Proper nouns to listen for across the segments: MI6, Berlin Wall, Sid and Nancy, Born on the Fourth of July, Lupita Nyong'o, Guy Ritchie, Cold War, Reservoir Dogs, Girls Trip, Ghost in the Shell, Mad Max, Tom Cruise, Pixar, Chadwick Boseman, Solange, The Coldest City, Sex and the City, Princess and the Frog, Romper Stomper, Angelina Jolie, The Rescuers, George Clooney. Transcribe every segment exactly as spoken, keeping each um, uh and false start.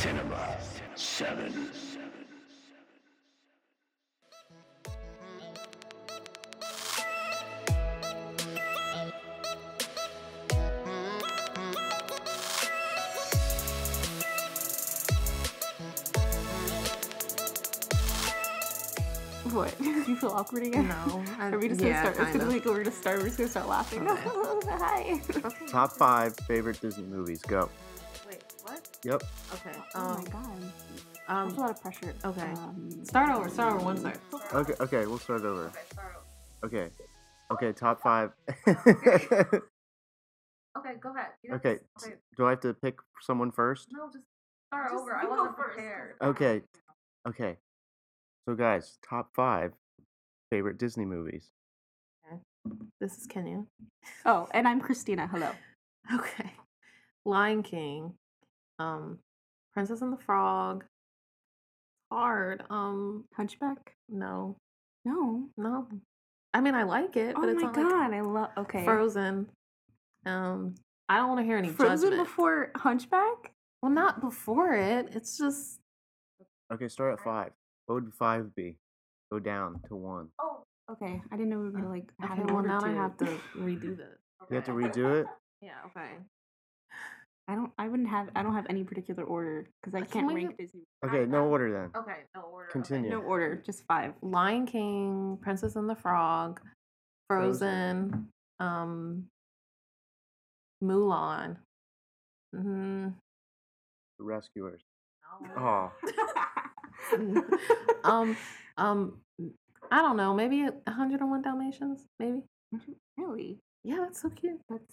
Cinema Seven. What? Do you feel awkward again? No. I, Are we just yeah, gonna start? As soon as we go over to Star, we're just gonna start laughing. Okay. Hi. Okay. Top five favorite Disney movies. Go. Wait, what? Yep. Okay. Oh um, my god. Um, That's a lot of pressure. Okay. Um, start over. Start over. One sec. Okay. Okay. We'll start over. Okay. Start over. Okay. Okay. Top five. Okay. Go ahead. You okay. Just, do I have to pick someone first? No. Just start just over. I wasn't prepared. Okay. Okay. So guys, top five favorite Disney movies. Okay. This is Kenya. Oh, and I'm Christina. Hello. Okay. Lion King, um, Princess and the Frog. Hard. Um, Hunchback. No. No. No. I mean, I like it, but oh it's not. Oh my god, like I love. Okay. Frozen. Um, I don't want to hear any Frozen judgment. Frozen before Hunchback? Well, not before it. It's just. Okay, start at five. What would five be? Go down to one. Oh, okay. I didn't know we were like. Okay, well now I have to redo this. Okay. You have to redo it. Yeah. Okay. I don't. I wouldn't have. I don't have any particular order because I can't rank Disney. Okay, no order then. Okay, no order. Continue. Okay. No order. Just five. Lion King, Princess and the Frog, Frozen, Frozen. um, Mulan. Mm-hmm. The Rescuers. Oh. oh. um, um, I don't know. Maybe one hundred and one Dalmatians. Maybe. Really? Yeah, that's so cute. That's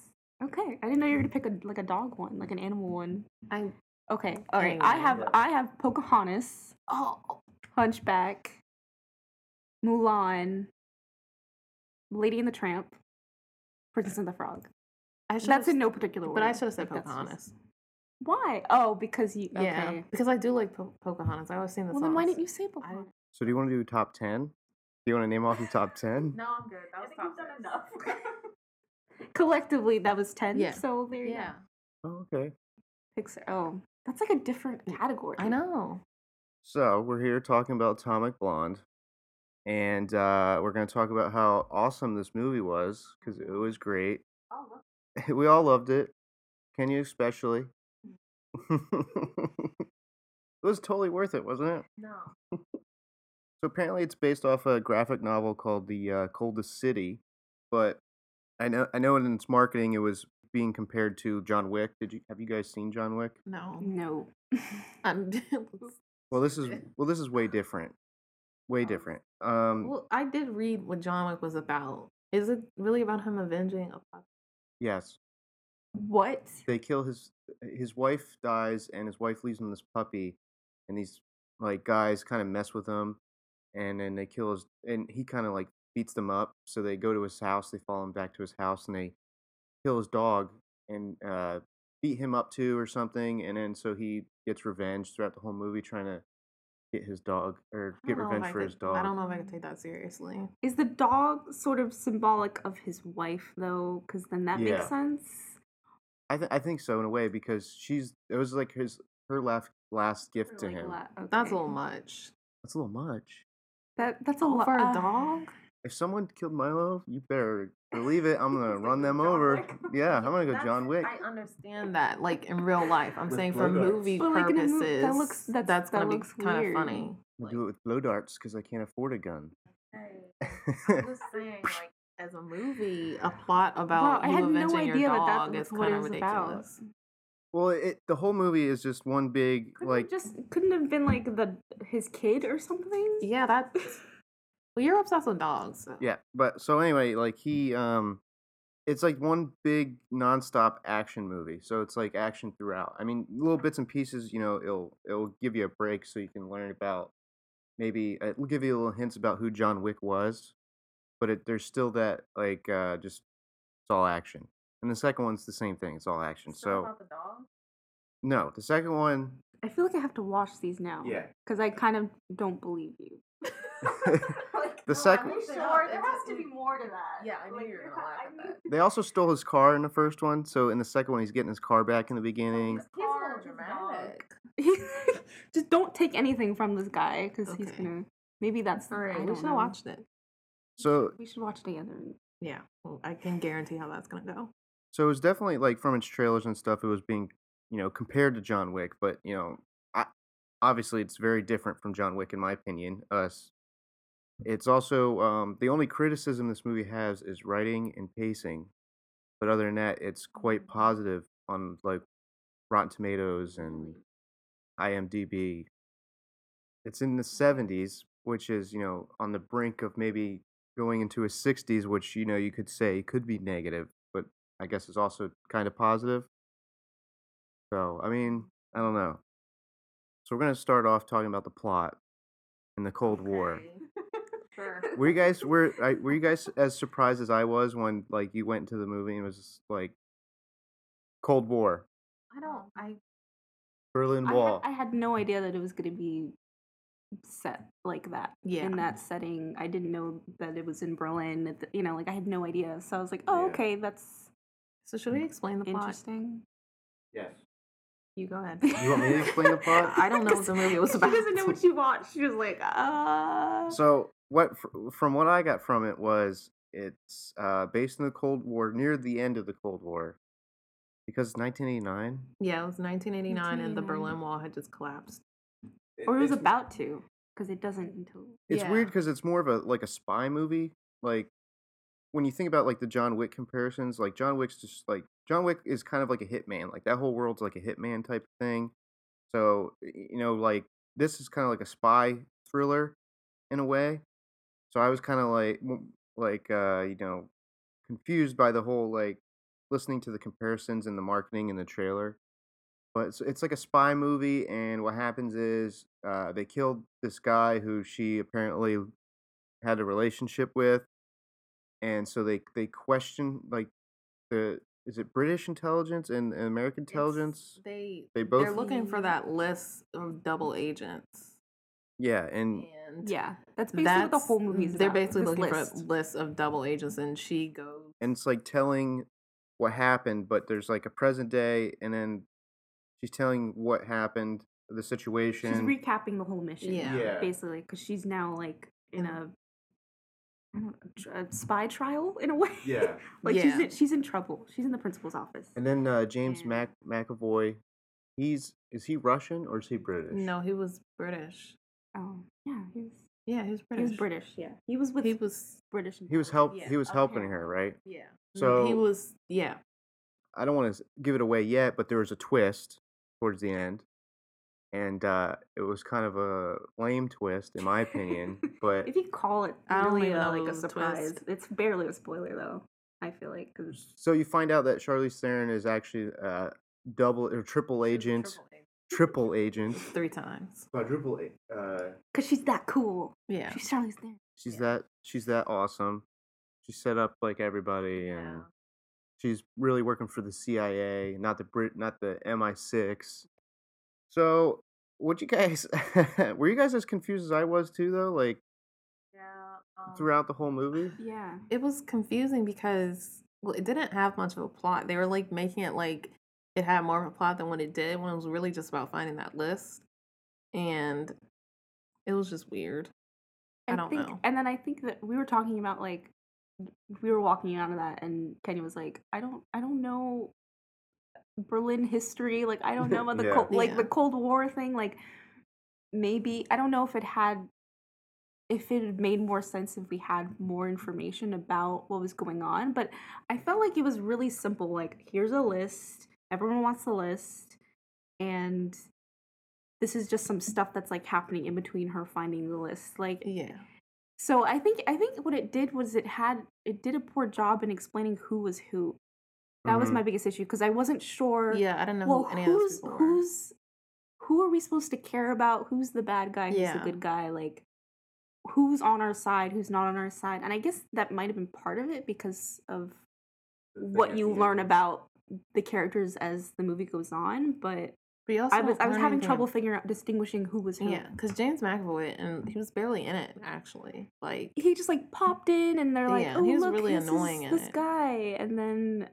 okay. I didn't know you were gonna pick a like a dog one, like an animal one. I okay. All right. I have I have Pocahontas. Oh, Hunchback. Mulan. Lady and the Tramp. Princess and the Frog. I that's in no particular order. But I should have said like Pocahontas. Why? Oh, because you. Okay. Yeah, because I do like po- Pocahontas. I always sing the song. Well, songs. Then why didn't you say Pocahontas? So do you want to do top ten? Do you want to name off your top ten? No, I'm good. That was I think top you've done enough. Collectively, that was ten. Yeah. So there you yeah. go. Oh, okay. Pixar. Oh, that's like a different category. I know. So we're here talking about Atomic Blonde, and uh, we're going to talk about how awesome this movie was because it was great. Oh, look. We all loved it. Kenya especially. It was totally worth it, wasn't it? No. So apparently it's based off a graphic novel called The uh, Coldest City, but I know I know in its marketing it was being compared to John Wick. Did you have you guys seen John Wick? No. No. I'm Well, this is well this is way different. Way oh. different. Um Well, I did read what John Wick was about. Is it really about him avenging a Yes. What? They kill his his wife dies and his wife leaves him this puppy, and these like guys kind of mess with him, and then they kill his and he kind of like beats them up. So they go to his house, they follow him back to his house, and they kill his dog and uh, beat him up too or something. And then so he gets revenge throughout the whole movie, trying to get his dog or get revenge for could, his dog. I don't know if I can take that seriously. Is the dog sort of symbolic of his wife though? Because then that yeah. makes sense. I think I think so in a way because she's it was like his her last last gift like to him. La- okay. That's a little much. That's a little much. That that's a oh, lot for a dog. If someone killed Milo, you better believe it. I'm gonna run them over. Wick. Yeah, I'm gonna go that's, John Wick. I understand that, like in real life. I'm saying for movie but purposes, like movie, that looks that's, that's that gonna looks be kind of funny. We'll like, do it with blow darts because I can't afford a gun. Hey, I'm just saying, like. As a movie, a plot about wow, you I had avenging no idea your dog that is kind of ridiculous. About. Well, it the whole movie is just one big couldn't like. Just couldn't have been like the his kid or something. Yeah, that. Well, you're obsessed with dogs. So. Yeah, but so anyway, like he, um, it's like one big nonstop action movie. So it's like action throughout. I mean, little bits and pieces. You know, it'll it'll give you a break so you can learn about maybe it'll give you little hints about who John Wick was. But it, there's still that, like, uh, just, it's all action. And the second one's the same thing. It's all action. It's so about the dog? No, the second one. I feel like I have to watch these now. Yeah. Because I kind of don't believe you. like, the no, second. Sure, there has to be more to that. Yeah, I knew like, you were going to laugh at that. They also stole his car in the first one. So in the second one, he's getting his car back in the beginning. His car. so dramatic. Just don't take anything from this guy because okay. he's gonna. Maybe that's. All right, I we should have watched it. So we should watch it together. Yeah, well, I can guarantee how that's gonna go. So it was definitely like from its trailers and stuff. It was being, you know, compared to John Wick, but you know, I, obviously it's very different from John Wick in my opinion. Us. It's also um, the only criticism this movie has is writing and pacing, but other than that, it's quite positive on like Rotten Tomatoes and I M D B. It's in the seventies, which is, you know, on the brink of maybe going into a sixties, which, you know, you could say could be negative, but I guess it's also kind of positive. So, I mean, I don't know. So we're going to start off talking about the plot in the Cold okay. War. Sure. Were you guys were I, were you guys as surprised as I was when like you went into the movie and it was just, like Cold War? I don't. I Berlin Wall. I had, I had no idea that it was going to be set like that. Yeah. In that setting, I didn't know that it was in Berlin. You know, like I had no idea. So I was like, oh, yeah. okay, that's. So should we explain the plot? Interesting. Yes. You go ahead. You want me to explain the plot? I don't know what the movie was about. She doesn't know what she wants. She was like, uh. So what? From what I got from it was it's uh, based in the Cold War, near the end of the Cold War. Because it's nineteen eighty-nine? Yeah, it was nineteen eighty-nine, nineteen eighty-nine and the Berlin Wall had just collapsed. It, or it was about to, because it doesn't until... It's yeah. weird because it's more of a like a spy movie. Like, when you think about like the John Wick comparisons, like John Wick's just like... John Wick is kind of like a hitman. Like, that whole world's like a hitman type of thing. So, you know, like, this is kind of like a spy thriller in a way. So I was kind of like, like uh, you know, confused by the whole like listening to the comparisons and the marketing and the trailer. But it's, it's like a spy movie, and what happens is uh, they killed this guy who she apparently had a relationship with, and so they, they question, like, the is it British intelligence and, and American intelligence? It's, they they both... They're looking for that list of double agents. Yeah, and... and yeah, that's basically that's, what the whole movie is about. They're basically looking list. for a list of double agents, and she goes... And it's like telling... what happened, but there's like a present day, and then she's telling what happened, the situation. She's recapping the whole mission, yeah, yeah. basically, because she's now like in a, I don't know, a spy trial in a way. Yeah, like yeah. she's in, she's in trouble. She's in the principal's office. And then uh, James and... Mac McAvoy, he's is he Russian or is he British? No, he was British. Oh yeah, he was. Yeah, he was British. He was British. Yeah, he was with. He was British. He was help. Yeah. He was okay. helping her, right? Yeah. So he was, yeah. I don't want to give it away yet, but there was a twist towards the end, and uh, it was kind of a lame twist, in my opinion. But if you call it really a, like a surprise, twist. It's barely a spoiler, though. I feel like. Cause... So you find out that Charlize Theron is actually uh, double or triple agent. Triple agent. Three times. Quadruple agent. Uh, Cause she's that cool. Yeah. She's Charlize Theron. She's yeah. that. She's that awesome. She set up like everybody, and yeah. she's really working for the C I A, not the Brit, not the M I six. So, what you guys were you guys as confused as I was too, though? Like, yeah, um, throughout the whole movie. Yeah, it was confusing because well, it didn't have much of a plot. They were like making it like it had more of a plot than what it did. When it was really just about finding that list, and it was just weird. I, I don't think, know. And then I think that we were talking about like. We were walking out of that, and Kenya was like, "I don't, I don't know Berlin history. Like, I don't know about the yeah. Cold, like yeah. the Cold War thing. Like, maybe I don't know if it had, if it had made more sense if we had more information about what was going on. But I felt like it was really simple. Like, here's a list. Everyone wants the list, and this is just some stuff that's like happening in between her finding the list. Like, yeah." So I think I think what it did was it had it did a poor job in explaining who was who. That mm-hmm. was my biggest issue because I wasn't sure. Yeah, I don't know well, who any who's, of those people who's were. Who are we supposed to care about? Who's the bad guy? Who's yeah. the good guy? Like, who's on our side? Who's not on our side? And I guess that might have been part of it because of what you learn about the characters as the movie goes on, but. But also I was I was having trouble figuring out distinguishing who was who. Yeah, because James McAvoy and he was barely in it actually. Like he just like popped in and they're like, yeah, oh he was look, really this annoying is in this it. guy, and then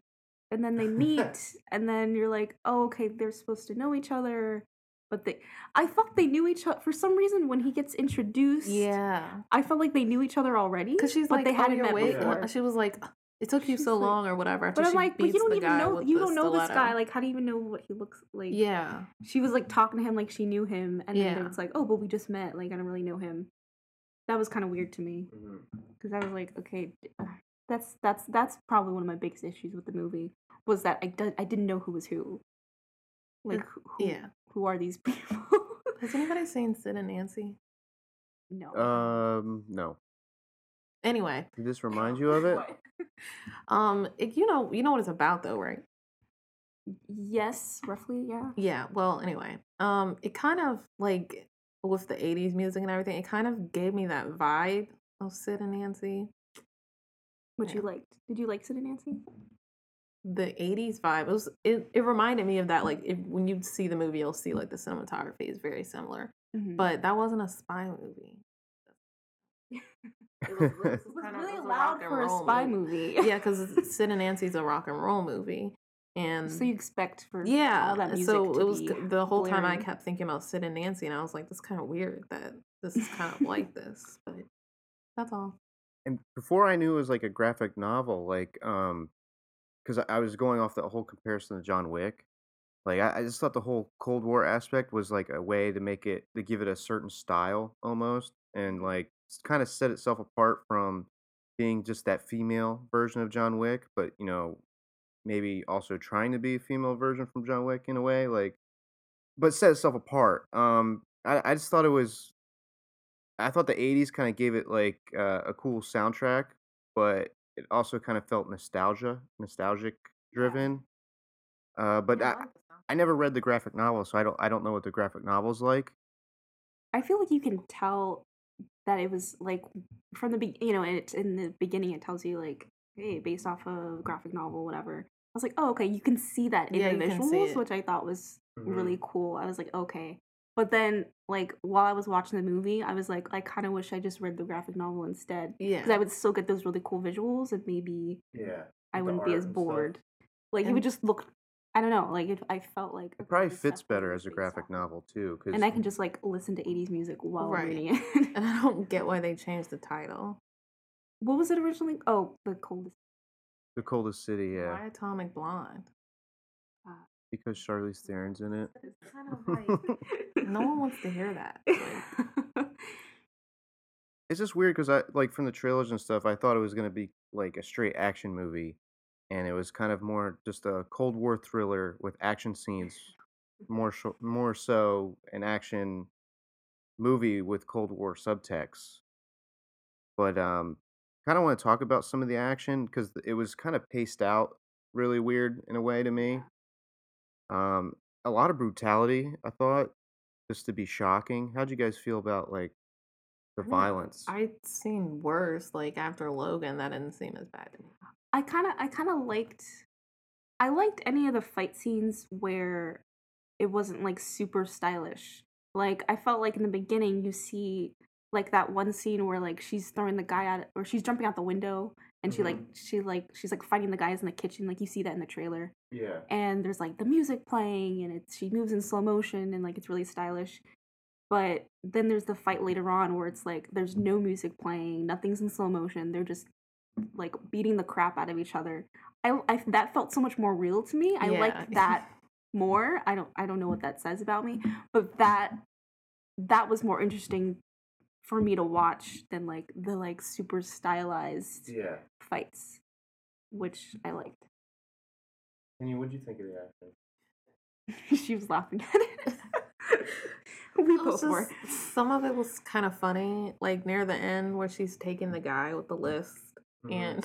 and then they meet, and then you're like, oh, okay, they're supposed to know each other. But they, I thought they knew each other. For some reason, when he gets introduced, yeah, I felt like they knew each other already. Because she's but like, they hadn't oh, met wait. before. She was like, it took you she's so like, long or whatever. After but I'm like, but you don't even know, you don't know stiletto. this guy. Like, how do you even know what he looks like? Yeah. She was like talking to him like she knew him. And yeah. then it's like, oh, but we just met. Like, I don't really know him. That was kind of weird to me. Because I was like, okay, that's, that's, that's probably one of my biggest issues with the movie. Was that I, do- I didn't know who was who. Like, who, yeah. who are these people? Has anybody seen Sid and Nancy? No. Um, no. Anyway. Did this remind you of it? um, it, you know, you know what it's about though, right? Yes, roughly, yeah. Yeah, well, anyway. Um, it kind of, like, with the eighties music and everything, it kind of gave me that vibe of Sid and Nancy. Which yeah. you liked. Did you like Sid and Nancy? The eighties vibe. It was, it, it reminded me of that. Like, if, when you see the movie, you'll see, like, the cinematography is very similar. Mm-hmm. But that wasn't a spy movie. It was, it was, it was really of, loud a for a spy movie. movie. Yeah, because Sid and Nancy's a rock and roll movie. And so you expect for yeah, all that music so to it was be the whole blaring. time I kept thinking about Sid and Nancy, and I was like, that's kind of weird that this is kind of like this. But that's all. And before I knew it was, like, a graphic novel, like, um... because I was going off the whole comparison to John Wick. Like, I, I just thought the whole Cold War aspect was, like, a way to make it, to give it a certain style, almost. And, like, kind of set itself apart from being just that female version of John Wick. But, you know, maybe also trying to be a female version from John Wick in a way. Like, but set itself apart. Um, I, I just thought it was, I thought the eighties kind of gave it, like, uh, a cool soundtrack. But it also kind of felt nostalgia, nostalgic driven. Uh, but yeah, I, like I never read the graphic novel, so I don't I don't know what the graphic novel's like. I feel like you can tell that it was like from the be- you know, it, in the beginning it tells you like, hey, based off of a graphic novel, whatever. I was like, oh, okay, you can see that in yeah, the visuals, which I thought was mm-hmm. really cool. I was like, okay. But then, like, while I was watching the movie, I was like, I kind of wish I just read the graphic novel instead. Yeah. Because I would still get those really cool visuals, and maybe yeah, I wouldn't be as bored. Stuff. Like, and it would just look, I don't know, like, it, I felt like... It probably fits better as a graphic novel, too. Cause, and I can just, like, listen to eighties music while right. reading it. And I don't get why they changed the title. What was it originally? Oh, The Coldest City. The Coldest City, yeah. Why Atomic Blonde? Uh, Because Charlize Theron's in it. It's kind of like, no one wants to hear that. Like. It's just weird because, I like, from the trailers and stuff, I thought it was going to be, like, a straight action movie. And it was kind of more just a Cold War thriller with action scenes. More, sh- more so an action movie with Cold War subtext. But um, kind of want to talk about some of the action because it was kind of paced out really weird in a way to me. Um, a lot of brutality, I thought, just to be shocking. How'd you guys feel about, like, the I violence? I'd seen worse, like, after Logan, that didn't seem as bad to me. I kind of, I kind of liked, I liked any of the fight scenes where it wasn't, like, super stylish. Like, I felt like in the beginning you see, like, that one scene where, like, she's throwing the guy out, or she's jumping out the window. And she, mm-hmm. like, she, like, she's, like, fighting the guys in the kitchen. Like, you see that in the trailer. Yeah. And there's, like, the music playing, and it's she moves in slow motion, and, like, it's really stylish. But then there's the fight later on where it's, like, there's no music playing. Nothing's in slow motion. They're just, like, beating the crap out of each other. I, I that felt so much more real to me. I yeah. liked that more. I don't, I don't know what that says about me. But that, that was more interesting for me to watch than, like, the, like, super stylized yeah. fights, which I liked. Kenny, what did you think of the action? She was laughing at it. We both just, were. Some of it was kind of funny, like, near the end where she's taking the guy with the list, mm-hmm. and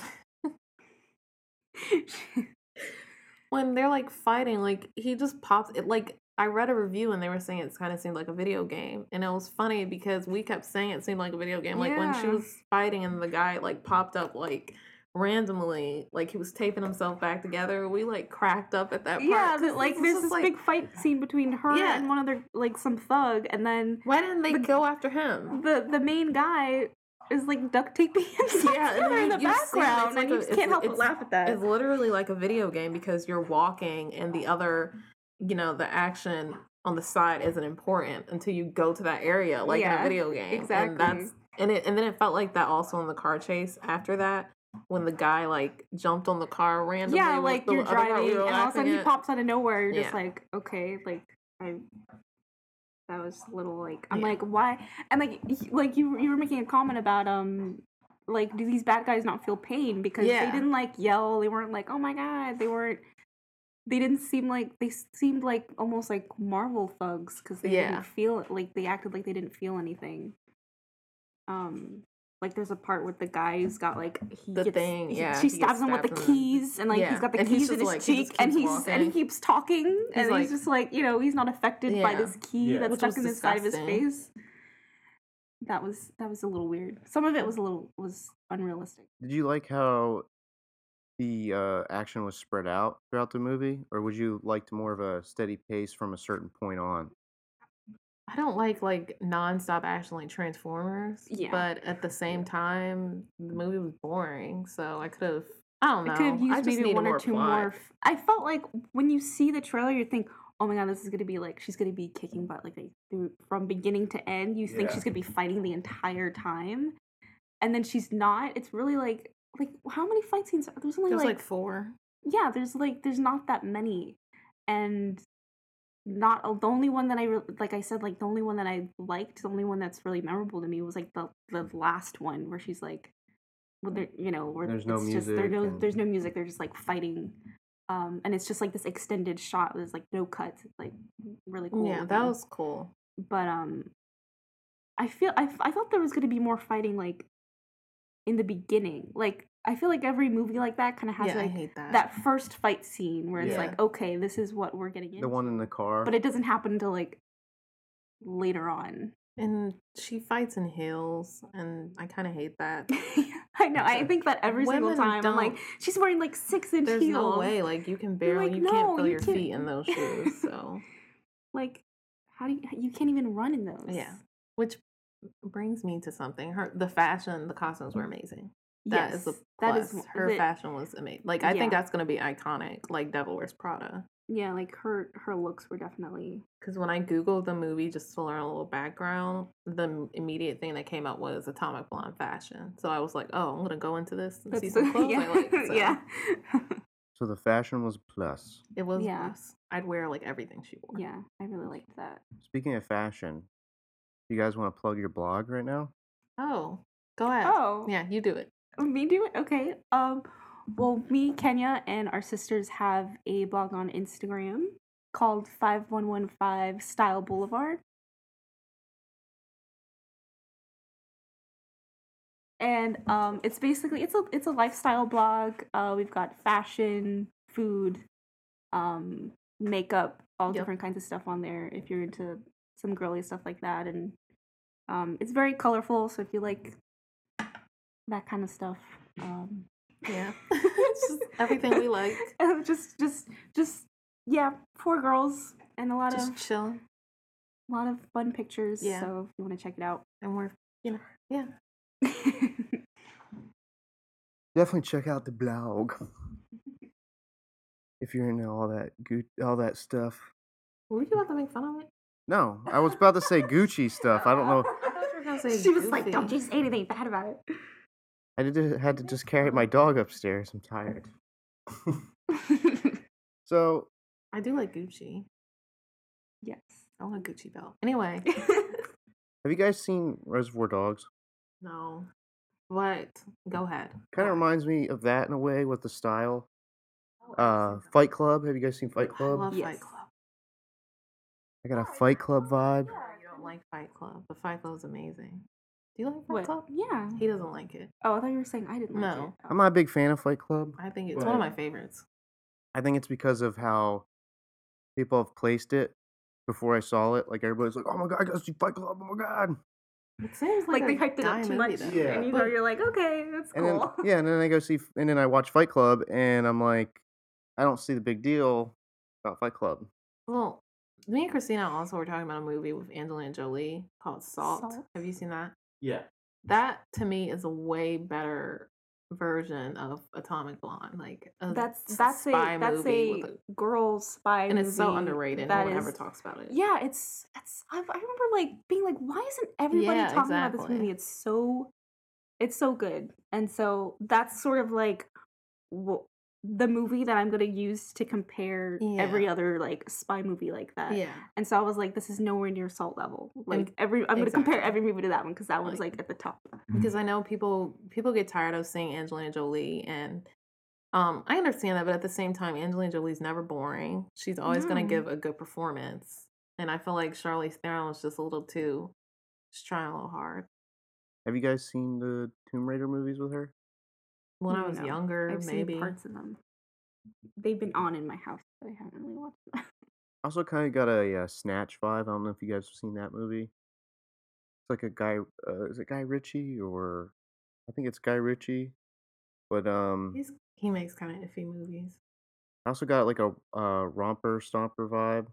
when they're, like, fighting, like, he just pops it, like, I read a review and they were saying it's kind of seemed like a video game. And it was funny because we kept saying it seemed like a video game. Like, yeah. when she was fighting and the guy, like, popped up, like, randomly, like, he was taping himself back together. We, like, cracked up at that part. Yeah, that, like, there's this like, big fight scene between her yeah. and one other, like, some thug. And then... Why didn't they the, go after him? The the main guy is like duct taping himself yeah, together and in the background, like and a, you just can't help but laugh at that. It's literally like a video game because you're walking and the other, you know, the action on the side isn't important until you go to that area, like yeah, in a video game. Exactly. And that's and it and then it felt like that also in the car chase after that. When the guy, like, jumped on the car randomly. Yeah, like, you're driving, we and all of a sudden he pops out of nowhere. You're yeah. just like, okay, like, I... That was a little, like... I'm yeah. like, why... And, like, like you you were making a comment about, um... like, do these bad guys not feel pain? Because yeah. they didn't, like, yell. They weren't like, oh, my God. They weren't... They didn't seem like... They seemed, like, almost like Marvel thugs. Because they yeah. didn't feel... Like, they acted like they didn't feel anything. Um... Like, there's a part with the guy who's got, like, he the gets, thing, yeah. He, she stabs him with the keys, and, like, yeah. he's got the and keys in his like, cheek, he and he's walking. and he keeps talking, he's and like, he's just, like, you know, he's not affected yeah. by this key yeah. that's Which stuck in the disgusting. side of his face. That was, that was a little weird. Some of it was a little, was unrealistic. Did you like how the uh, action was spread out throughout the movie, or would you like more of a steady pace from a certain point on? I don't like, like, non-stop action like Transformers, yeah. but at the same time, the movie was boring, so I could have, I don't know. I could have used maybe one or two more. I felt like when you see the trailer, you think, oh my God, this is going to be, like, she's going to be kicking butt, like, like, from beginning to end. You yeah. think she's going to be fighting the entire time, and then she's not. It's really, like, like how many fight scenes are there? There's only, there's like, like, four. Yeah, there's, like, there's not that many, and... Not the only one that I re- like. I said like the only one that I liked, the only one that's really memorable to me was like the the last one where she's like, well, there you know, where there's it's no music. Just, there's no and... there's no music. They're just like fighting, um, and it's just like this extended shot. There's like no cuts. It's like really cool. Yeah, that was cool. But um, I feel I I thought there was gonna be more fighting like in the beginning, like. I feel like every movie like that kind of has yeah, like that. that first fight scene where it's yeah. like, okay, this is what we're getting into. The one in the car. But it doesn't happen until like later on. And she fights in heels, and I kind of hate that. I know. I think that every Women single time. Don't. I'm like, she's wearing like six inch There's heels. There's no way. Like, you can barely, like, you no, can't feel you your can't. feet in those shoes. So, like, how do you, you can't even run in those. Yeah. Which brings me to something. Her, the fashion, the costumes were amazing. That yes, is a plus. That is, her but, fashion was amazing. Like, I yeah. think that's going to be iconic, like Devil Wears Prada. Yeah, like, her, her looks were definitely... Because when I Googled the movie, just to learn a little background, the immediate thing that came up was Atomic Blonde fashion. So I was like, oh, I'm going to go into this and that's see some clothes yeah. I like. So. Yeah. So the fashion was plus. It was yeah. plus. I'd wear, like, everything she wore. Yeah, I really liked that. Speaking of fashion, you guys want to plug your blog right now? Oh, go ahead. Oh. Yeah, you do it. Me do it? Okay. Um, well, me, Kenya, and our sisters have a blog on Instagram called five one one five Style Boulevard. And um, it's basically, it's a it's a lifestyle blog. Uh, we've got fashion, food, um, makeup, all yep. different kinds of stuff on there if you're into some girly stuff like that. And um, it's very colorful, so if you like that kind of stuff. Um, yeah. Just everything we like. just, just, just, yeah, four girls and a lot just of... Just chill. A lot of fun pictures, yeah. So if you want to check it out. And we're, you know, yeah. Definitely check out the blog. If you're into all that go- all that stuff. Were you about to make fun of it? No, I was about to say Gucci stuff. I don't know. I thought you were going to say She Gucci. was like, don't you say anything bad about it. I did, had to just carry my dog upstairs. I'm tired. So. I do like Gucci. Yes. I want a Gucci belt. Anyway. Have you guys seen Reservoir Dogs? No. But go ahead. Kind of reminds me of that in a way with the style. Uh, Fight Club. Have you guys seen Fight Club? I love yes. Fight Club. I got a Fight Club vibe. Yeah, you don't like Fight Club, but Fight Club is amazing. Do you like Fight what? Club? Yeah. He doesn't like it. Oh, I thought you were saying I didn't no. like it. Oh. I'm not a big fan of Fight Club. I think it's one of my favorites. I think it's because of how people have placed it before I saw it. Like, everybody's like, oh my God, I gotta see Fight Club. Oh my God. It seems like, like they hyped it up too much. Yeah. And you know, you're like, okay, that's and cool. Then, yeah, and then I go see, and then I watch Fight Club, and I'm like, I don't see the big deal about Fight Club. Well, me and Christina also were talking about a movie with Angelina Jolie called Salt. Salt? Have you seen that? Yeah. That to me is a way better version of Atomic Blonde. Like a that's that's spy a that's movie a, with a girl spy and movie. And it's so underrated. No one is, ever talks about it. Yeah, it's it's. I've, I remember like being like, why isn't everybody yeah, talking exactly. about this movie? It's so it's so good. And so that's sort of like wh- the movie that I'm gonna use to compare yeah. every other like spy movie like that. Yeah. And so I was like, this is nowhere near Salt level. Like every I'm exactly. gonna compare every movie to that one because that one's like, like at the top. Because I know people people get tired of seeing Angelina Jolie, and um I understand that, but at the same time, Angelina Jolie's never boring. She's always no. gonna give a good performance. And I feel like Charlize Theron was just a little too she's trying a little hard. Have you guys seen the Tomb Raider movies with her? When I was no, younger, I've maybe seen parts of them. They've been on in my house, but I haven't really watched them. Also, kind of got a uh, Snatch vibe. I don't know if you guys have seen that movie. It's like a guy. Uh, is it Guy Ritchie or I think it's Guy Ritchie, but um, He's, he makes kind of iffy movies. I also got like a uh, romper stomper vibe.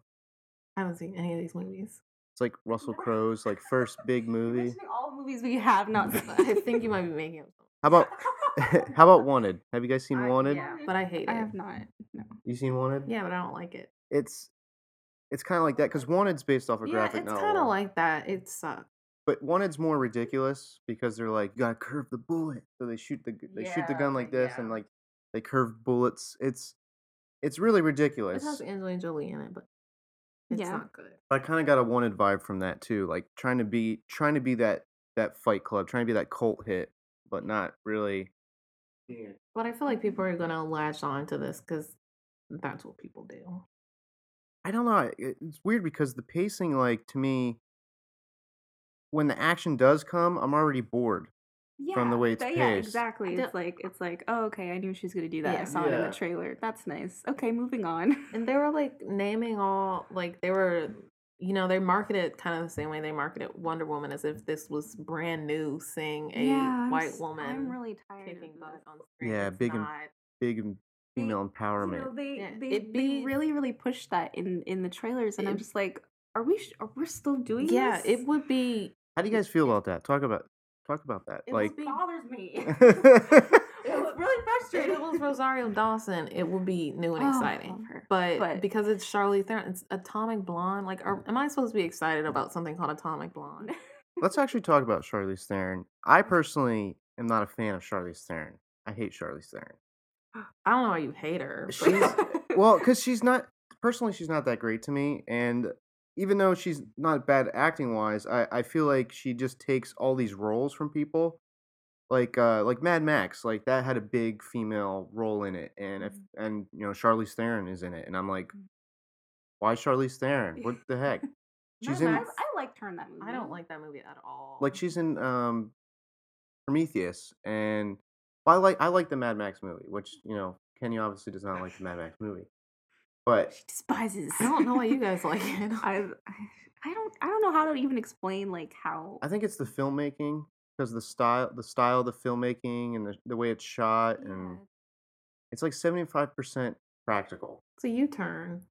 I haven't seen any of these movies. It's like Russell Crowe's like first big movie. All movies we have not seen. I think you might be making up. How about? How about Wanted? Have you guys seen I, Wanted? Yeah, but I hate it. I have not. No. You seen Wanted? Yeah, but I don't like it. It's it's kind of like that because Wanted's based off a yeah, graphic novel. It's kind of like that. It sucks. But Wanted's more ridiculous because they're like, you gotta curve the bullet, so they shoot the they yeah, shoot the gun like this yeah. and like they curve bullets. It's it's really ridiculous. It has Angelina Jolie in it, but it's yeah. not good. I kind of got a Wanted vibe from that too, like trying to be trying to be that that Fight Club, trying to be that cult hit, but not really. Yeah. But I feel like people are going to latch on to this because that's what people do. I don't know. It's weird because the pacing, like, to me, when the action does come, I'm already bored yeah, from the way it's paced. Yeah, exactly. It's like, it's like, oh, okay, I knew she was going to do that. Yeah. I saw yeah. it in the trailer. That's nice. Okay, moving on. And they were, like, naming all, like, they were, you know, they marketed kind of the same way they marketed Wonder Woman, as if this was brand new, seeing a yeah, white I'm, woman. I'm really tired kicking of butt on screen. Yeah, it's big not, and big and female they, empowerment. You know, they, yeah. they, they be, really really pushed that in, in the trailers, and it, I'm just like, are we are we still doing yeah, this? Yeah, it would be. How do you guys feel about that? Talk about talk about that. It like be, bothers me. It was really frustrating. If it was Rosario Dawson, it would be new and exciting. Oh, but, but because it's Charlize Theron, it's Atomic Blonde. Like, are, am I supposed to be excited about something called Atomic Blonde? Let's actually talk about Charlize Theron. I personally am not a fan of Charlize Theron. I hate Charlize Theron. I don't know why you hate her. But... well, because she's not, personally, she's not that great to me. And even though she's not bad acting-wise, I, I feel like she just takes all these roles from people. Like uh, like Mad Max, like that had a big female role in it, and if, and you know Charlize Theron is in it, and I'm like, why Charlize Theron? What the heck? She's Mad in. Max, I liked her in that movie. I don't like that movie at all. Like she's in um, Prometheus, and well, I like I like the Mad Max movie, which you know Kenny obviously does not like the Mad Max movie, but she despises. I don't know why you guys like it. I I don't I don't know how to even explain like how. I think it's the filmmaking. Because the style, the style, the filmmaking, and the, the way it's shot, yeah. and it's like seventy-five percent practical. It's a U-turn.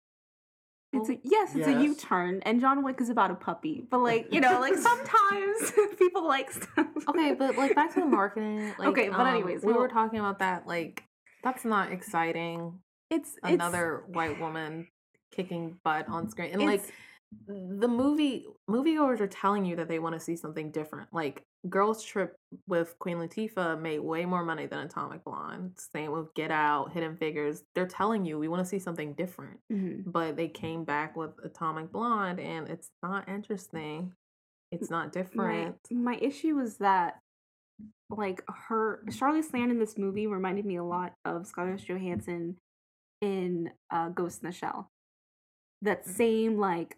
It's a yes, it's yes. a U-turn, and John Wick is about a puppy. But like you know, like sometimes people like stuff. Okay, but like back to the marketing. Like, okay, but um, anyways, we well, were talking about that. Like that's not exciting. It's another it's, white woman kicking butt on screen, and like. The movie moviegoers are telling you that they want to see something different. Like Girls Trip with Queen Latifah made way more money than Atomic Blonde. Same with Get Out, Hidden Figures. They're telling you we want to see something different, mm-hmm. but they came back with Atomic Blonde, and it's not interesting. It's not different. My, my issue was that like her Charlize Theron in this movie reminded me a lot of Scarlett Johansson in uh, Ghost in the Shell. That same like.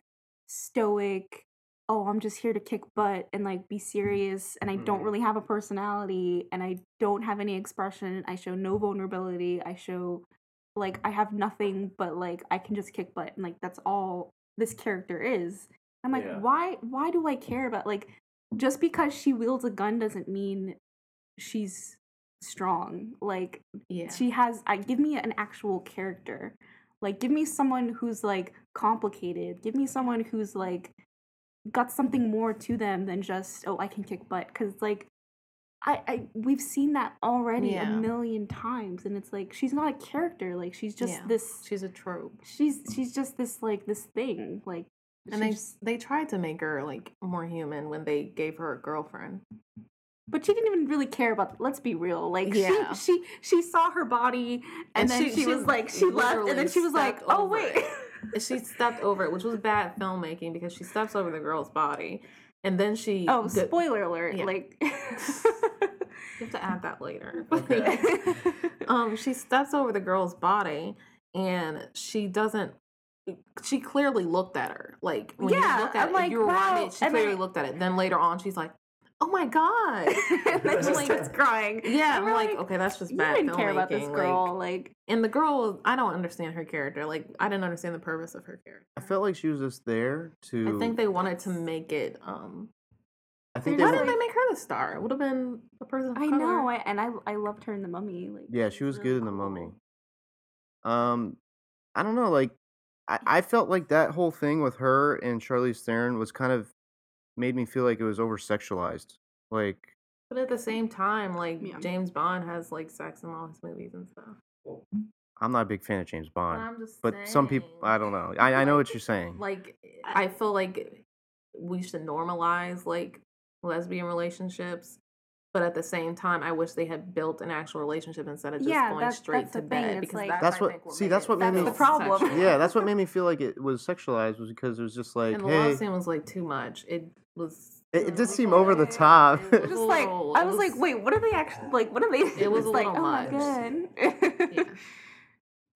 Stoic, oh, I'm just here to kick butt and like be serious, and I don't really have a personality, and I don't have any expression. I show no vulnerability. I show like I have nothing, but like I can just kick butt, and like that's all this character is. I'm like, yeah. why? Why do I care about like just because she wields a gun doesn't mean she's strong. Like yeah. she has. I give me an actual character. Like, give me someone who's, like, complicated. Give me someone who's, like, got something more to them than just, oh, I can kick butt. Because, like, I, I we've seen that already yeah. a million times, and it's like she's not a character. Like she's just yeah. this. She's a trope. She's she's just this like this thing. Like, and they just, they tried to make her like more human when they gave her a girlfriend. But she didn't even really care about. Let's be real. Like yeah. she, she she saw her body, and, and then she, she, she was like she left, and then she was like, oh wait, she stepped over it, which was bad filmmaking because she steps over the girl's body. And then she... Oh, did, spoiler alert. Yeah. Like, you have to add that later. Okay. um, she steps over the girl's body, and she doesn't... She clearly looked at her. Like, when yeah, you look at I'm it, like, you were wow. watching it, she clearly then, looked at it. Then later on, she's like, oh my God. And then she like, starts crying. Yeah, I'm like, like, okay, that's just bad filmmaking. You didn't filmmaking. care about this girl. Like, like, and the girl, I don't understand her character. Like, I didn't understand the purpose of her character. I felt like she was just there to... I think they wanted to make it... Um, I think Why didn't like, they make her the star? It would have been a person of I color. know, I, and I I loved her in The Mummy. Like, yeah, she was really good in The Mummy. Um, I don't know, like, I, I felt like that whole thing with her and Charlize Theron was kind of... made me feel like it was over-sexualized. Like... But at the same time, like, yeah. James Bond has, like, sex in all his movies and stuff. I'm not a big fan of James Bond. But I'm just But saying, some people... I don't know. I, like, I know what you're saying. Like, I feel like we should normalize, like, lesbian relationships. But at the same time, I wish they had built an actual relationship instead of just yeah, going that's, straight that's to bed. Because like, that's, that's what... See, that's what made me... That's the problem. Yeah, that's what made me feel like it was sexualized was because it was just like, and the hey... last scene was, like, too much. It... Was, it, it did seem over the top. Just like I was like, wait, what are they actually like? What are they? It was a like, little oh much. Yeah.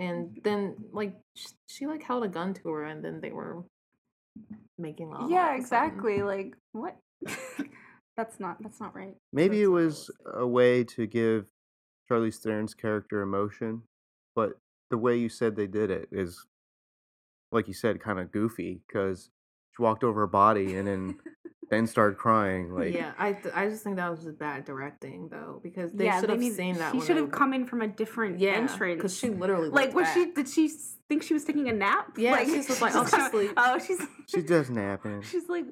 And then like she like held a gun to her, and then they were making love. Yeah, exactly. Like what? that's not. That's not right. Maybe that's it was a way to give Charlize Theron's character emotion, but the way you said they did it is, like you said, kind of goofy because she walked over her body and then. Then started crying. Like yeah, I th- I just think that was just bad directing though because they yeah, should have seen that. She should have come in from a different yeah, entrance because she literally like was back. She did she think she was taking a nap? Yeah, like, she's just like oh she's kinda, asleep. Oh she's she does napping. She's like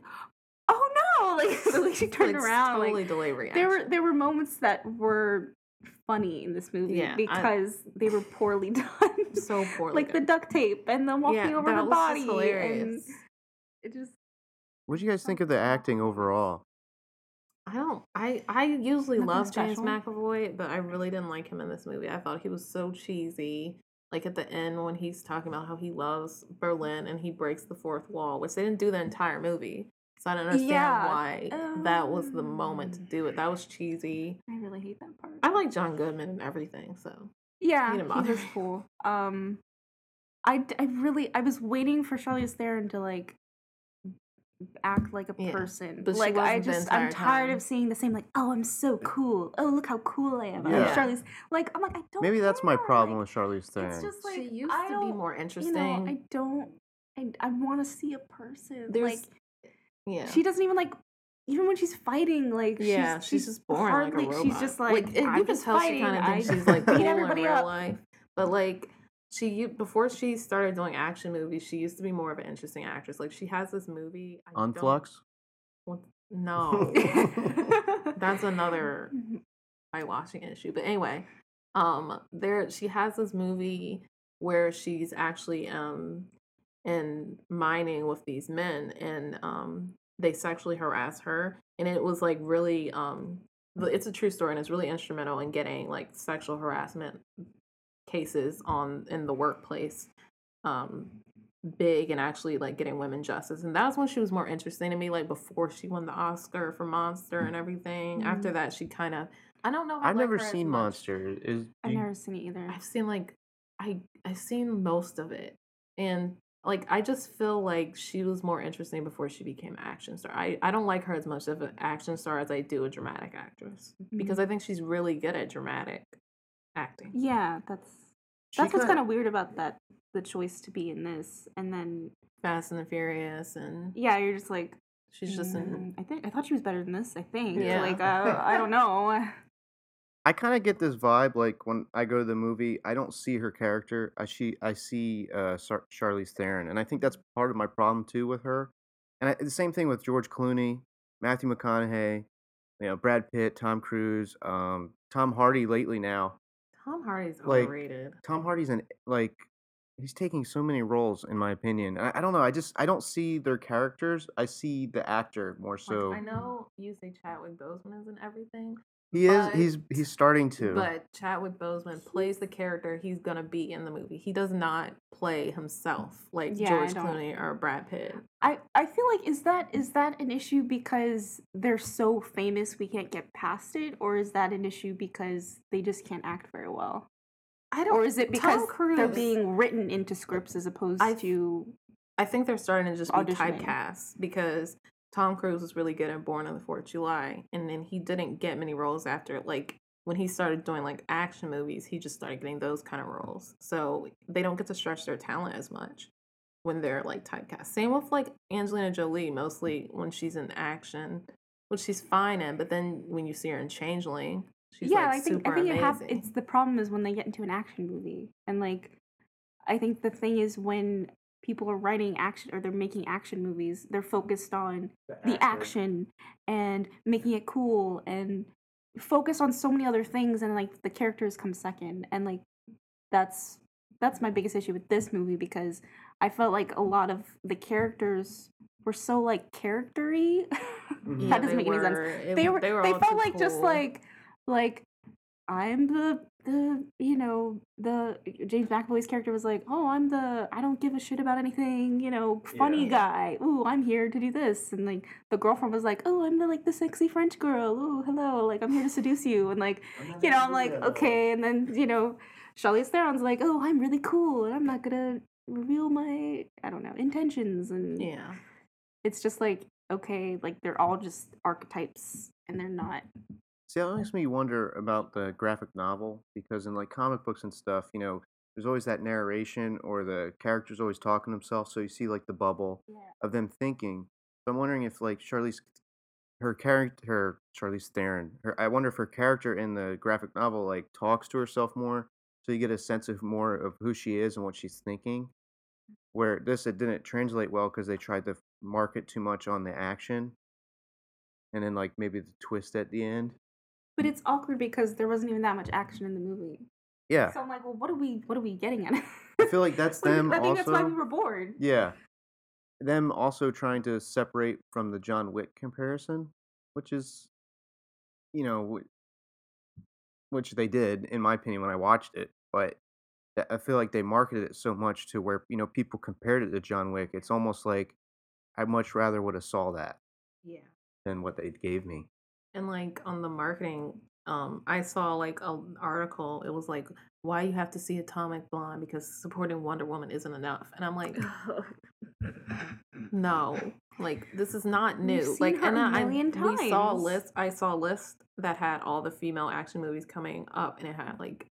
oh no like, so, like she turned like, around totally like, delayed reaction. There were there were moments that were funny in this movie yeah, because I, they were poorly done. So poorly like done. The duct tape and then walking yeah, over the body. Just hilarious. And it just. What do you guys think of the acting overall? I don't. I, I usually Nothing love special. James McAvoy, but I really didn't like him in this movie. I thought he was so cheesy. Like at the end when he's talking about how he loves Berlin and he breaks the fourth wall, which they didn't do the entire movie. So I don't understand yeah. why um, that was the moment to do it. That was cheesy. I really hate that part. I like John Goodman and everything, so yeah, he didn't bother me. Cool. Um, I I really I was waiting for Charlize Theron to like. Act like a person yeah, like I just I'm tired time. Of seeing the same like oh I'm so cool oh look how cool I am yeah. I'm Charlize like I'm like I don't maybe that's care. My problem like, with Charlize Theron it's just like she used I to be more interesting you know, I don't I, I want to see a person There's, like yeah she doesn't even like even when she's fighting like yeah she's, she's, she's just boring hardly, like a robot she's just like, like it, you can tell fighting. She kind of thinks she's like cool in real up. Life but like She before she started doing action movies, she used to be more of an interesting actress. Like she has this movie I On Flux? Well, no, that's another eye-washing issue. But anyway, um, there she has this movie where she's actually um in mining with these men, and um they sexually harass her, and it was like really um it's a true story, and it's really instrumental in getting like sexual harassment. Cases on in the workplace um big and actually like getting women justice and that's when she was more interesting to me like before she won the Oscar for Monster and everything mm-hmm. after that she kind of I don't know I've like never seen Monster is I've you, never seen it either I've seen like I I've seen most of it and like I just feel like she was more interesting before she became an action star I I don't like her as much of an action star as I do a dramatic actress mm-hmm. because I think she's really good at dramatic acting. Yeah, that's that's she what's kind of weird about that the choice to be in this and then Fast and the Furious and yeah, you're just like she's mm, just in I think I thought she was better than this, I think. Yeah. Like uh, I don't know. I kind of get this vibe like when I go to the movie, I don't see her character. I she I see uh Char- Charlize Theron and I think that's part of my problem too with her. And I, the same thing with George Clooney, Matthew McConaughey, you know, Brad Pitt, Tom Cruise, um, Tom Hardy lately now. Tom Hardy's like, overrated. Tom Hardy's an like he's taking so many roles, in my opinion. I, I don't know. I just I don't see their characters. I see the actor more so. Like, I know you say Chadwick Boseman is in everything. He but, is. He's he's starting to. But Chadwick Boseman plays the character he's gonna be in the movie. He does not play himself like yeah, George Clooney or Brad Pitt. I, I feel like is that is that an issue because they're so famous we can't get past it, or is that an issue because they just can't act very well? I don't. Or is it because they're being written into scripts as opposed I, to? I think they're starting to just be typecast because. Tom Cruise was really good at Born on the Fourth of July, and then he didn't get many roles after. Like, when he started doing, like, action movies, he just started getting those kind of roles. So they don't get to stretch their talent as much when they're, like, typecast. Same with, like, Angelina Jolie, mostly when she's in action, which she's fine in, but then when you see her in Changeling, she's, yeah, like, I think, super I think amazing. It has, it's, the problem is when they get into an action movie. And, like, I think the thing is when... people are writing action, or they're making action movies. They're focused on the, the action and making it cool, and focus on so many other things. And like the characters come second, and like that's that's my biggest issue with this movie because I felt like a lot of the characters were so like charactery. Yeah, that doesn't make were, any sense. It, they were they, were they felt like cool. just like like. I'm the, the, you know, the, James McAvoy's character was like, oh, I'm the, I don't give a shit about anything, you know, funny yeah. guy. Ooh, I'm here to do this. And, like, the girlfriend was like, oh, I'm the, like, the sexy French girl. Ooh, hello. Like, I'm here to seduce you. And, like, you know, I'm like, okay. And then, you know, Charlize Theron's like, oh, I'm really cool. And I'm not going to reveal my, I don't know, intentions. And yeah, it's just like, okay, like, they're all just archetypes and they're not. See, that makes me wonder about the graphic novel, because in, like, comic books and stuff, you know, there's always that narration or the character's always talking to himself, so you see, like, the bubble yeah. of them thinking. So I'm wondering if, like, Charlize, her character, her, Charlize Theron, her, I wonder if her character in the graphic novel, like, talks to herself more, so you get a sense of more of who she is and what she's thinking, where this, it didn't translate well because they tried to market too much on the action, and then, like, maybe the twist at the end. But it's awkward because there wasn't even that much action in the movie. Yeah. So I'm like, well, what are we, what are we getting at? I feel like that's them. I think also, that's why we were bored. Yeah. Them also trying to separate from the John Wick comparison, which is, you know, which they did, in my opinion, when I watched it. But I feel like they marketed it so much to where, you know, people compared it to John Wick. It's almost like I much rather would have saw that. Yeah. Than what they gave me. And, like, on the marketing, um, I saw, like, an article. It was, like, why you have to see Atomic Blonde because supporting Wonder Woman isn't enough. And I'm like, no. Like, this is not new. You've like, seen her and a million I, times. We saw a list. I saw a list that had all the female action movies coming up. And it had, like,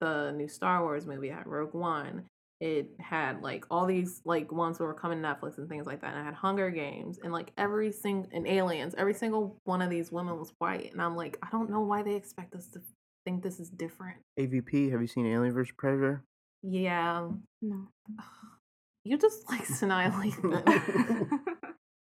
the new Star Wars movie. It had Rogue One. It had, like, all these, like, ones that were coming to Netflix and things like that. And I had Hunger Games and, like, every single, and Aliens, every single one of these women was white. And I'm like, I don't know why they expect us to think this is different. A V P, have you seen Alien versus. Predator? Yeah. No. You just, like, senile.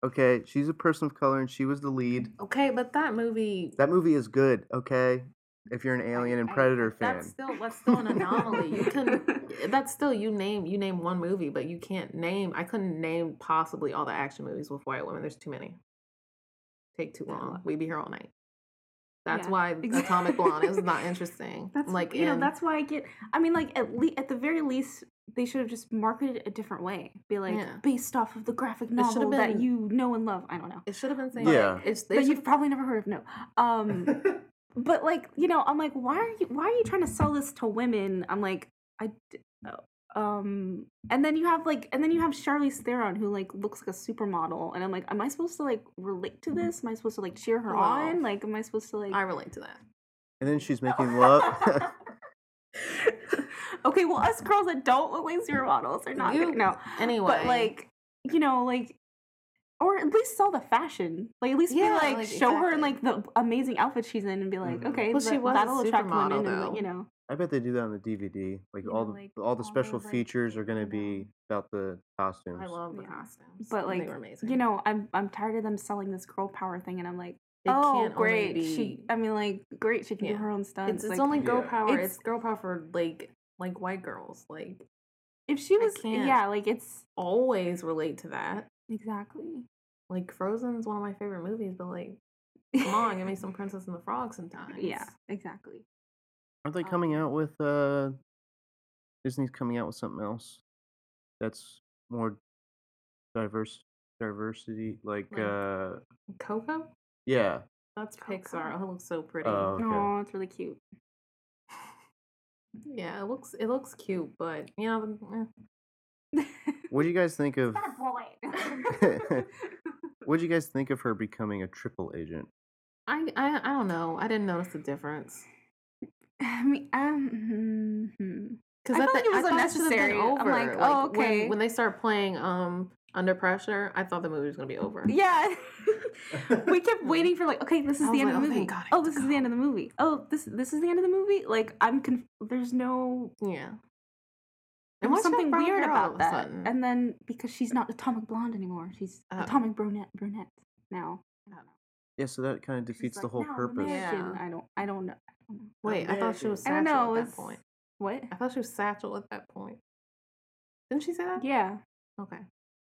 Okay, she's a person of color and she was the lead. Okay, but that movie. That movie is good, okay? If you're an Alien and Predator I, I, that's fan, still, that's still an anomaly. You can, that's still you name you name one movie, but you can't name. I couldn't name possibly all the action movies with white women. There's too many. Take too long. We'd be here all night. That's yeah, why exactly. Atomic Blonde is not interesting. That's like you in, know. That's why I get. I mean, like at le- at the very least, they should have just marketed it a different way. Be like yeah. based off of the graphic novel been, that you know and love. I don't know. It should have been saying yeah. Like, it's, that you've probably never heard of. No. Um. But, like, you know, I'm like, why are you why are you trying to sell this to women? I'm like, I, um, and then you have, like, and then you have Charlize Theron, who, like, looks like a supermodel. And I'm like, am I supposed to, like, relate to this? Am I supposed to, like, cheer her oh. on? Like, am I supposed to, like... I relate to that. And then she's making love. Okay, well, us girls that don't look like supermodels are not going to know. Anyway. But, like, you know, like... Or at least sell the fashion. Like, at least yeah, be like, like show exactly. her in, like, the amazing outfit she's in and be like, mm-hmm. okay, well, she was that'll a attract women, and, like, you know. I bet they do that on the D V D. Like, you all know, the like, all the special all the, features like, are going to be about the costumes. I love the yeah. costumes. But, like, they were amazing. You know, I'm I'm tired of them selling this girl power thing, and I'm like, It oh, can't great. Only be, she, I mean, like, great. She can yeah. do her own stunts. It's, it's like, only girl yeah. power. It's, it's girl power for, like, like, white girls. Like, if she was, yeah, like, it's always relate to that. Exactly. Like, Frozen is one of my favorite movies, but, like, come on, give me some Princess and the Frog sometimes. Yeah, exactly. Aren't they coming um, out with, uh, Disney's coming out with something else that's more diverse, diversity, like, like uh... Coco? Yeah. That's Pixar. It looks so pretty. Oh, okay. Aww, it's really cute. Yeah, it looks it looks cute, but you know. Eh. What do you guys think of? What do you guys think of her becoming a triple agent? I I, I don't know. I didn't notice the difference. I mean, um, because I, I thought it was unnecessary. Over. I'm like, like, oh, okay. When, when they start playing, um. Under Pressure, I thought the movie was going to be over. Yeah. We kept waiting for, like, okay, this is the end like, of the movie. Oh, God, oh this is go. the end of the movie. Oh, this this is the end of the movie? Like, I'm conf- there's no... Yeah. There was something weird about that. And then, because she's not Atomic Blonde anymore, she's oh. Atomic Brunette Brunette now. I don't know. Yeah, so that kind of defeats like, the whole no, purpose. Yeah. I don't I don't know. I don't know. Wait, American. I thought she was Satchel I don't know, at that point. What? I thought she was Satchel at that point. Didn't she say that? Yeah. Okay.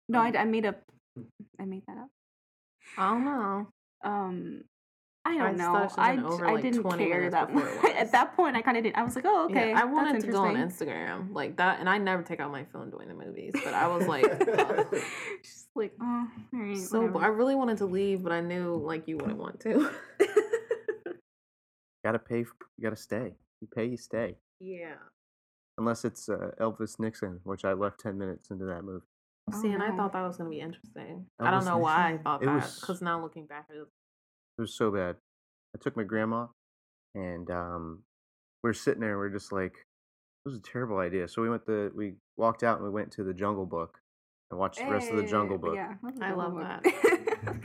No, I, I made up. I made that up. I don't know. Um, I don't I know. I, over, I like, didn't care that much. At that point, I kind of didn't. I was like, oh, okay. Yeah, I wanted to go on Instagram like that, and I never take out my phone during the movies. But I was like, oh. She's like, oh, all right, so whatever. I really wanted to leave, but I knew like you wouldn't want to. Gotta pay. For, you gotta stay. You pay, you stay. Yeah. Unless it's uh, Elvis Nixon, which I left ten minutes into that movie. See, oh, and no. I thought that was going to be interesting. Elvis I don't know Nixon? Why I thought it that, because now looking back, it was... it was so bad. I took my grandma, and um, we we're sitting there, and we we're just like, "It was a terrible idea." So we went the, we walked out, and we went to the Jungle Book and watched hey, the rest of the Jungle Book. Yeah, I love book. that.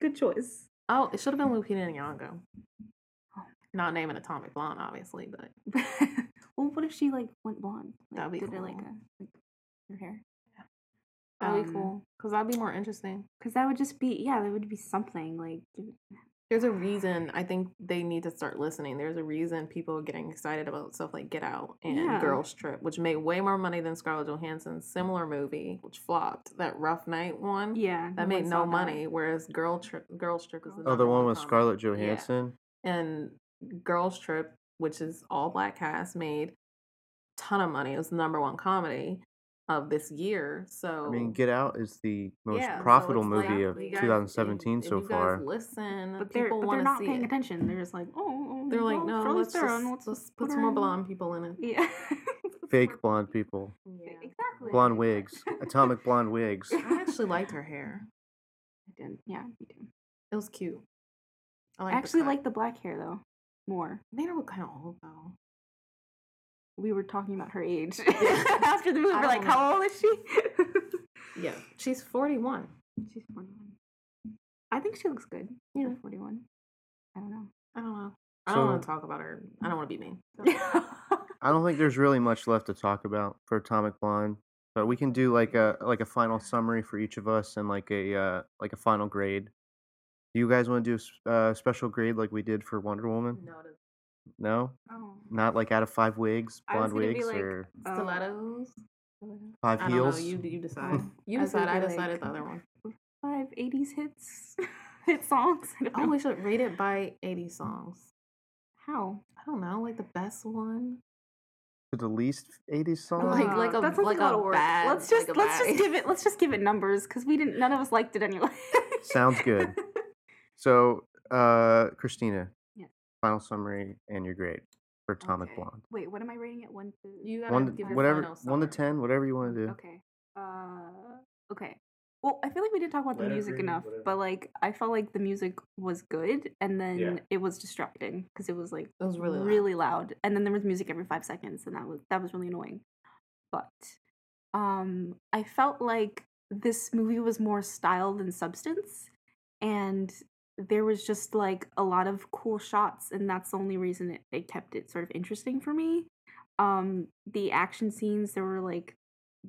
Good choice. Oh, it should have been Lupita Nyong'o. Not naming Atomic Blonde, obviously, but well, what if she like went blonde? Like, that'd be did cool. It, like a like, her hair. That'd um, be cool, because that'd be more interesting. Because that would just be, yeah, that would be something, like... There's a reason, I think they need to start listening. There's a reason people are getting excited about stuff like Get Out and yeah. Girls Trip, which made way more money than Scarlett Johansson's similar movie, which flopped. That Rough Night one, yeah, that made no money, that. whereas Girl Trip, Girls Trip was the Oh, the one with Scarlett Johansson? Yeah. And Girls Trip, which is all black cast, made a ton of money. It was the number one comedy of this year, so I mean, Get Out is the most yeah, profitable so movie like, of guys, twenty seventeen if, so if you guys far. Listen, but people want to see. They're not paying it. attention. They're just like, oh, they're like, no, let's just, own, let's just put some more blonde people in it. Yeah, fake blonde people. Yeah, exactly. Blonde wigs, atomic blonde wigs. I actually liked her hair. I did. Yeah, you did. It was cute. I, I actually like the black hair though more. It made her look kind of old though. We were talking about her age after the movie. We're like, know. How old is she? Yeah, she's forty-one. She's forty-one. I think she looks good. Yeah, like forty-one. I don't know. I don't know. I so, don't want to talk about her. I don't want to be mean. I don't think there's really much left to talk about for Atomic Blonde, but we can do like a like a final summary for each of us and like a uh, like a final grade. Do you guys want to do a uh, special grade like we did for Wonder Woman? No. It No? Oh. Not like out of five wigs, blonde wigs, like, or... Stilettos? Five I heels? I don't know, you, you decide. You decide, I, I decided like the other one. Five eighties hits? Hit songs? Oh, we should rate it by eighties songs. How? I don't know, like the best one? The least eighties song? Like, like a, that sounds like like a, a bad... Let's just, like let's, bad. Just give it, let's just give it numbers, because we didn't. None of us liked it anyway. Sounds good. So, uh, Christina... Final summary and your grade for Atomic okay. Blonde. Wait, what am I rating it? One to you gotta one to, give whatever, your final summary. One to ten, whatever you want to do. Okay. Uh, okay. Well, I feel like we didn't talk about Let the music agree, enough, whatever. But like I felt like the music was good, and then yeah. it was distracting because it was like it was really really loud. loud, and then there was music every five seconds, and that was that was really annoying. But um, I felt like this movie was more style than substance, and there was just, like, a lot of cool shots, and that's the only reason it, it kept it sort of interesting for me. Um, the action scenes, there were, like,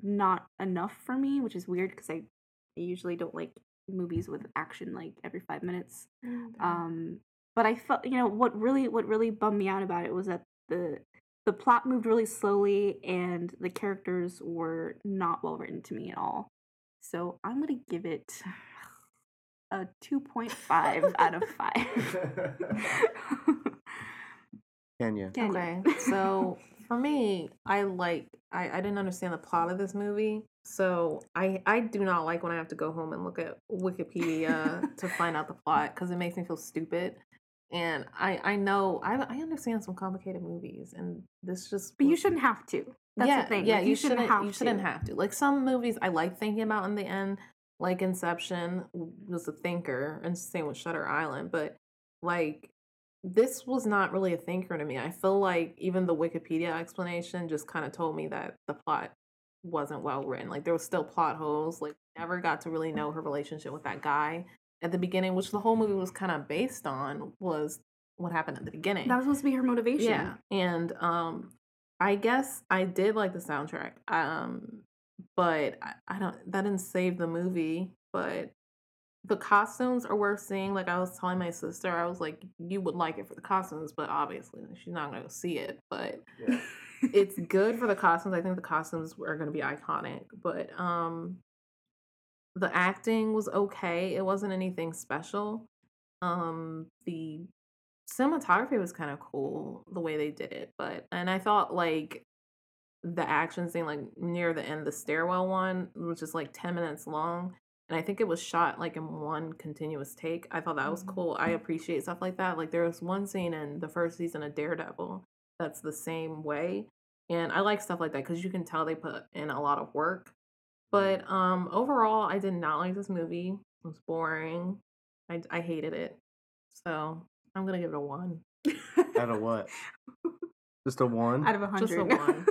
not enough for me, which is weird because I, I usually don't like movies with action like every five minutes. Mm-hmm. Um, but I felt, you know, what really what really bummed me out about it was that the the plot moved really slowly and the characters were not well written to me at all. So I'm gonna give it a two point five out of five. Kenya. Kenya. Okay. So for me, I like I, I didn't understand the plot of this movie. So I, I do not like when I have to go home and look at Wikipedia to find out the plot, because it makes me feel stupid. And I, I know, I I understand some complicated movies, and this just... But was, you shouldn't have to. That's yeah, the thing. Yeah, like, you, you shouldn't, shouldn't have you to. You shouldn't have to. Like, some movies I like thinking about in the end, like Inception was a thinker, and same with Shutter Island, but, like, this was not really a thinker to me. I feel like even the Wikipedia explanation just kind of told me that the plot wasn't well written. Like, there was still plot holes. Like, never got to really know her relationship with that guy at the beginning, which the whole movie was kind of based on, was what happened at the beginning. That was supposed to be her motivation. Yeah. And um, I guess I did like the soundtrack, um, but I, I don't, that didn't save the movie. But the costumes are worth seeing. Like, I was telling my sister, I was like, you would like it for the costumes, but obviously she's not going to see it. But yeah. It's good for the costumes. I think the costumes are going to be iconic. But um, the acting was okay. It wasn't anything special. Um, the cinematography was kind of cool, the way they did it. But and I thought, like, the action scene, like, near the end, the stairwell one, which is, like, ten minutes long. And I think it was shot, like, in one continuous take. I thought that was cool. I appreciate stuff like that. Like, there was one scene in the first season of Daredevil that's the same way. And I like stuff like that because you can tell they put in a lot of work. But um, overall, I did not like this movie. It was boring. I, I hated it. So I'm going to give it a one. Out of what? Just a one? Out of a hundred. Just a one.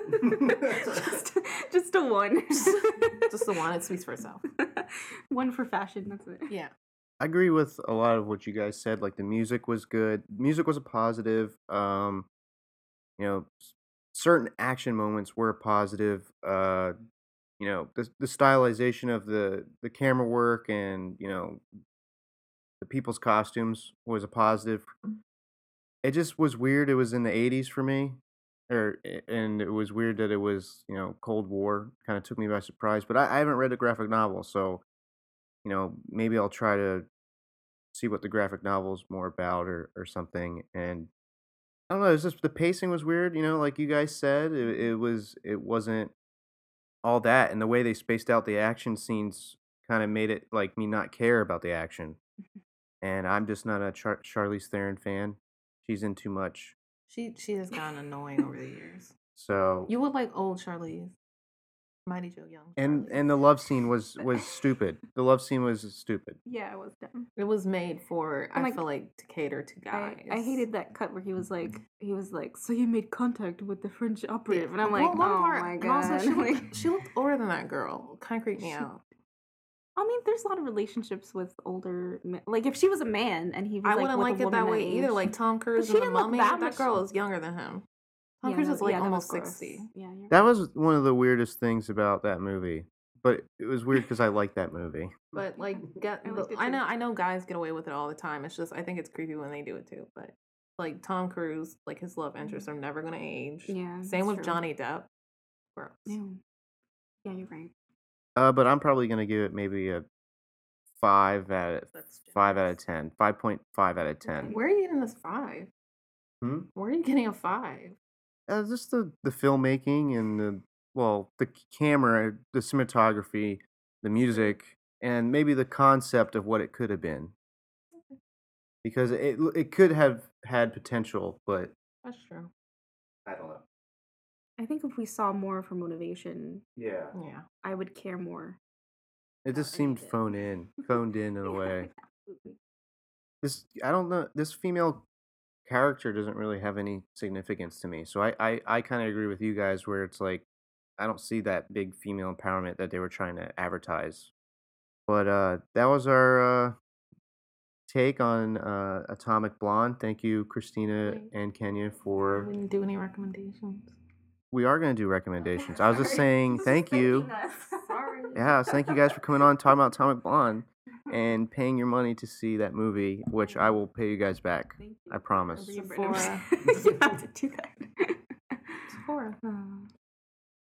just, just a one. Just a one. It speaks for itself. One for fashion. That's it. Yeah. I agree with a lot of what you guys said. Like, the music was good. Music was a positive. Um, you know, certain action moments were positive. Uh, you know, the, the stylization of the, the camera work and, you know, the people's costumes was a positive. It just was weird. It was in the eighties for me. Or, and it was weird that it was, you know, Cold War. Kind of took me by surprise. But I, I haven't read the graphic novel, so, you know, maybe I'll try to see what the graphic novel's more about or, or something. And I don't know, it's just the pacing was weird, you know, like you guys said. It, it was, it wasn't all that. And the way they spaced out the action scenes kind of made it, like, me not care about the action. And I'm just not a Char- Charlize Theron fan. She's in too much. She she has gotten annoying over the years. So you would like old Charlize, Mighty Joe Young. Charlize. And and the love scene was, was stupid. The love scene was stupid. Yeah, it was dumb. It was made for I'm I like, feel like to cater to guys. I, I hated that cut where he was like he was like so you made contact with the French operative, and I'm well, like, oh part, my god. Also, she, looked, she looked older than that girl. Kind of creeped me she, out. I mean, there's a lot of relationships with older men. Like, if she was a man and he was, I like, wouldn't with like a it woman that way age. Either. Like, Tom Cruise and the Mummy, that, that girl is younger than him. Tom yeah, Cruise is, like, yeah, almost sixty. Yeah, you're right. That was one of the weirdest things about that movie. But it was weird because I liked that movie. But, like, get, I, the, I know I know guys get away with it all the time. It's just, I think it's creepy when they do it, too. But, like, Tom Cruise, like, his love interests are never going to age. Yeah, same with true. Johnny Depp. Gross. Yeah. yeah, you're right. Uh, but I'm probably gonna give it maybe a five out of five out of ten, five point five out of ten. Where are you getting this five? Hmm? Where are you getting a five? Uh, just the, the filmmaking and the well, the camera, the cinematography, the music, and maybe the concept of what it could have been. Okay. Because it it could have had potential, but that's true. I don't know. I think if we saw more of her motivation, yeah, yeah, I would care more. It just seemed phoned in, phoned in in a yeah, way. Absolutely. This I don't know. This female character doesn't really have any significance to me, so I, I, I kind of agree with you guys where it's like I don't see that big female empowerment that they were trying to advertise. But uh, that was our uh, take on uh, Atomic Blonde. Thank you, Christina and Kenya, for. I didn't do any recommendations. We are going to do recommendations. I was just saying thank you. Sorry. Yeah, so thank you guys for coming on, talking about Atomic Blonde. and paying your money to see that movie, which I will pay you guys back. Thank you. I promise. Sephora. You have to do that. Sephora.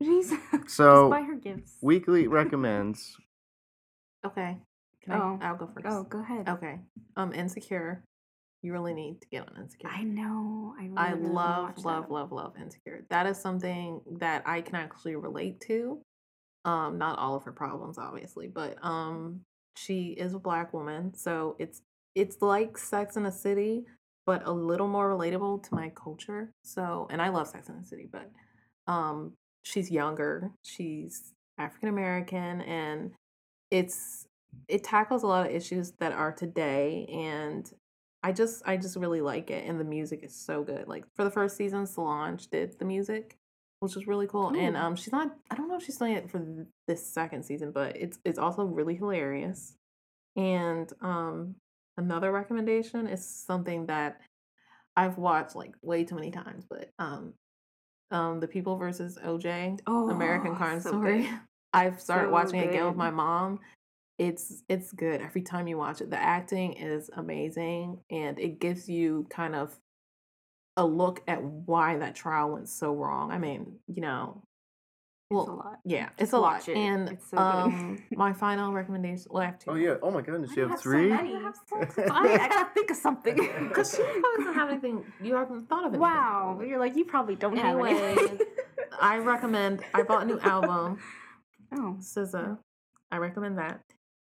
Jeez. So, just buy her gifts. Weekly recommends. Okay. Can oh. I, I'll go first. Oh, go ahead. Okay. Um, Insecure. You really need to get on Insecure. I know. I, really I really love, love, love, love Insecure. That is something that I can actually relate to. Um, not all of her problems, obviously, but um, she is a black woman, so it's it's like Sex and the City, but a little more relatable to my culture. So, and I love Sex and the City, but um, she's younger, she's African American, and it's it tackles a lot of issues that are today, and I just I just really like it, and the music is so good. Like for the first season, Solange did the music, which is really cool. Ooh. And um, she's not, I don't know if she's doing it for th- this second season, but it's it's also really hilarious. And um, another recommendation is something that I've watched like way too many times, but um, um, The People versus O J, oh, American Crime so Story. Good. I've started so watching good. it again with my mom. It's it's good every time you watch it. The acting is amazing, and it gives you kind of a look at why that trial went so wrong. I mean, you know, well, it's a lot. Yeah, it's a lot. It. And it's so um, my final recommendation. Well, I have two. Oh yeah. Oh my goodness, I you have, have three. So many. I have so many. I gotta think of something because she probably doesn't have anything. You haven't thought of it. Wow, before. You're like you probably don't anyway, have anything. I recommend. I bought a new album. Oh, S Z A. I recommend that.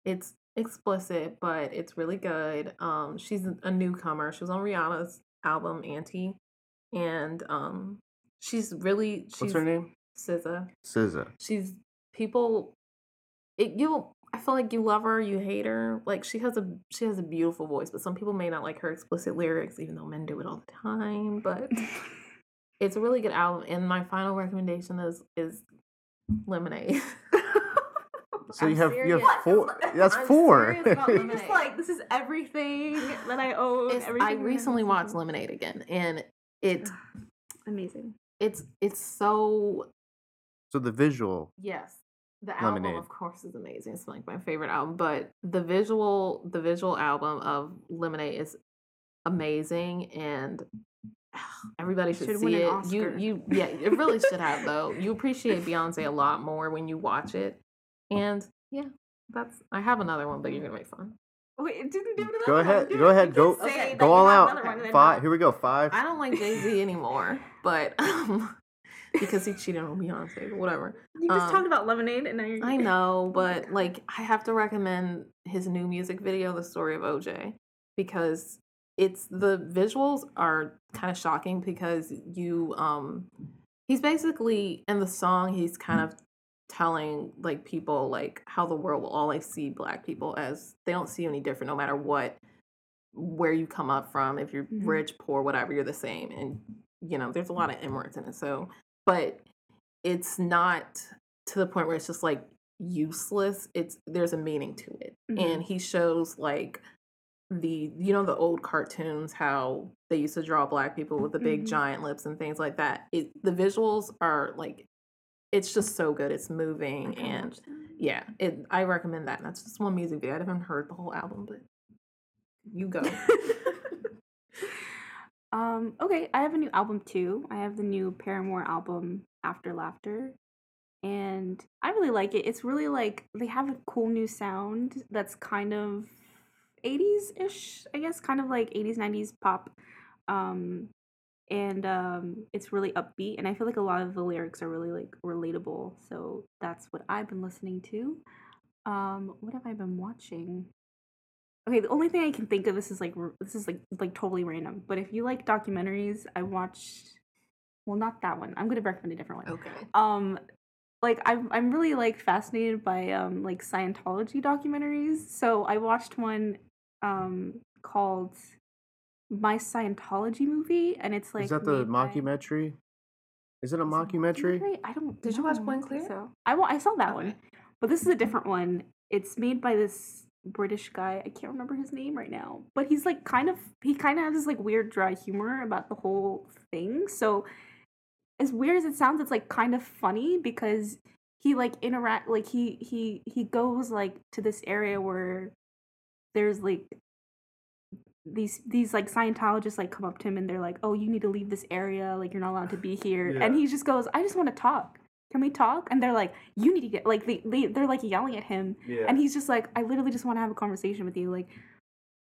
It's explicit, but it's really good. Um, she's a newcomer. She was on Rihanna's album Auntie, and um she's really she's, what's her name? S Z A. S Z A. She's people. It you. I feel like you love her, you hate her. Like she has a she has a beautiful voice, but some people may not like her explicit lyrics, even though men do it all the time. But it's a really good album. And my final recommendation is is Lemonade. So I'm you have serious. you have four. That's I'm four. It's like this is everything that I own. Everything I recently watched Lemonade again, and it amazing. It's it's so. So the visual. Yes, the Lemonade. Album of course is amazing. It's like my favorite album, but the visual the visual album of Lemonade is amazing, and everybody should, should see it. You you yeah, it really should have though. You appreciate Beyonce a lot more when you watch it. And yeah, that's. I have another one, but you're gonna make fun. Wait, do, do, do, go ahead, do, go ahead, go okay. go all out. One, five. Here we go. Five. I don't like Jay-Z anymore, but um, because he cheated on Beyonce, whatever. You just um, talked about Lemonade, and now you're. I know, but like, I have to recommend his new music video, "The Story of O J," because it's the visuals are kind of shocking because you um, he's basically in the song he's kind of. telling like people like how the world will always see black people as they don't see you any different no matter what where you come up from if you're mm-hmm. rich poor whatever you're the same and you know there's a lot of M-words in it so but it's not to the point where it's just like useless it's there's a meaning to it mm-hmm. and he shows like the you know the old cartoons how they used to draw black people with the big mm-hmm. giant lips and things like that it, the visuals are like it's just so good. It's moving, and yeah, it. I recommend that. And that's just one music video. I haven't heard the whole album, but you go. um. Okay, I have a new album too. I have the new Paramore album, After Laughter, and I really like it. It's really like they have a cool new sound that's kind of eighties-ish, I guess, kind of like eighties, nineties pop. Um. And um, it's really upbeat, and I feel like a lot of the lyrics are really, like, relatable, so that's what I've been listening to. Um, what have I been watching? Okay, the only thing I can think of, this is, like, this is, like, like totally random, but if you like documentaries, I watched, well, not that one. I'm going to recommend a different one. Okay. Um, like, I'm, I'm really, like, fascinated by, um, like, Scientology documentaries, so I watched one um, called... My Scientology Movie, and it's like... Is that the mockumentary? By... Is it a mockumentary? I don't Did know. you watch Point Clear? So. I, I saw that okay. one, but this is a different one. It's made by this British guy. I can't remember his name right now, but he's like kind of... He kind of has this like weird dry humor about the whole thing, so as weird as it sounds, it's like kind of funny because he like interact... Like he, he, he goes like to this area where there's like these these like Scientologists like come up to him and they're like, oh, you need to leave this area, like you're not allowed to be here. Yeah. And he just goes, I just want to talk. Can we talk? And they're like, you need to get, like, they, they, they're, like, yelling at him. Yeah. And he's just like, I literally just want to have a conversation with you. Like,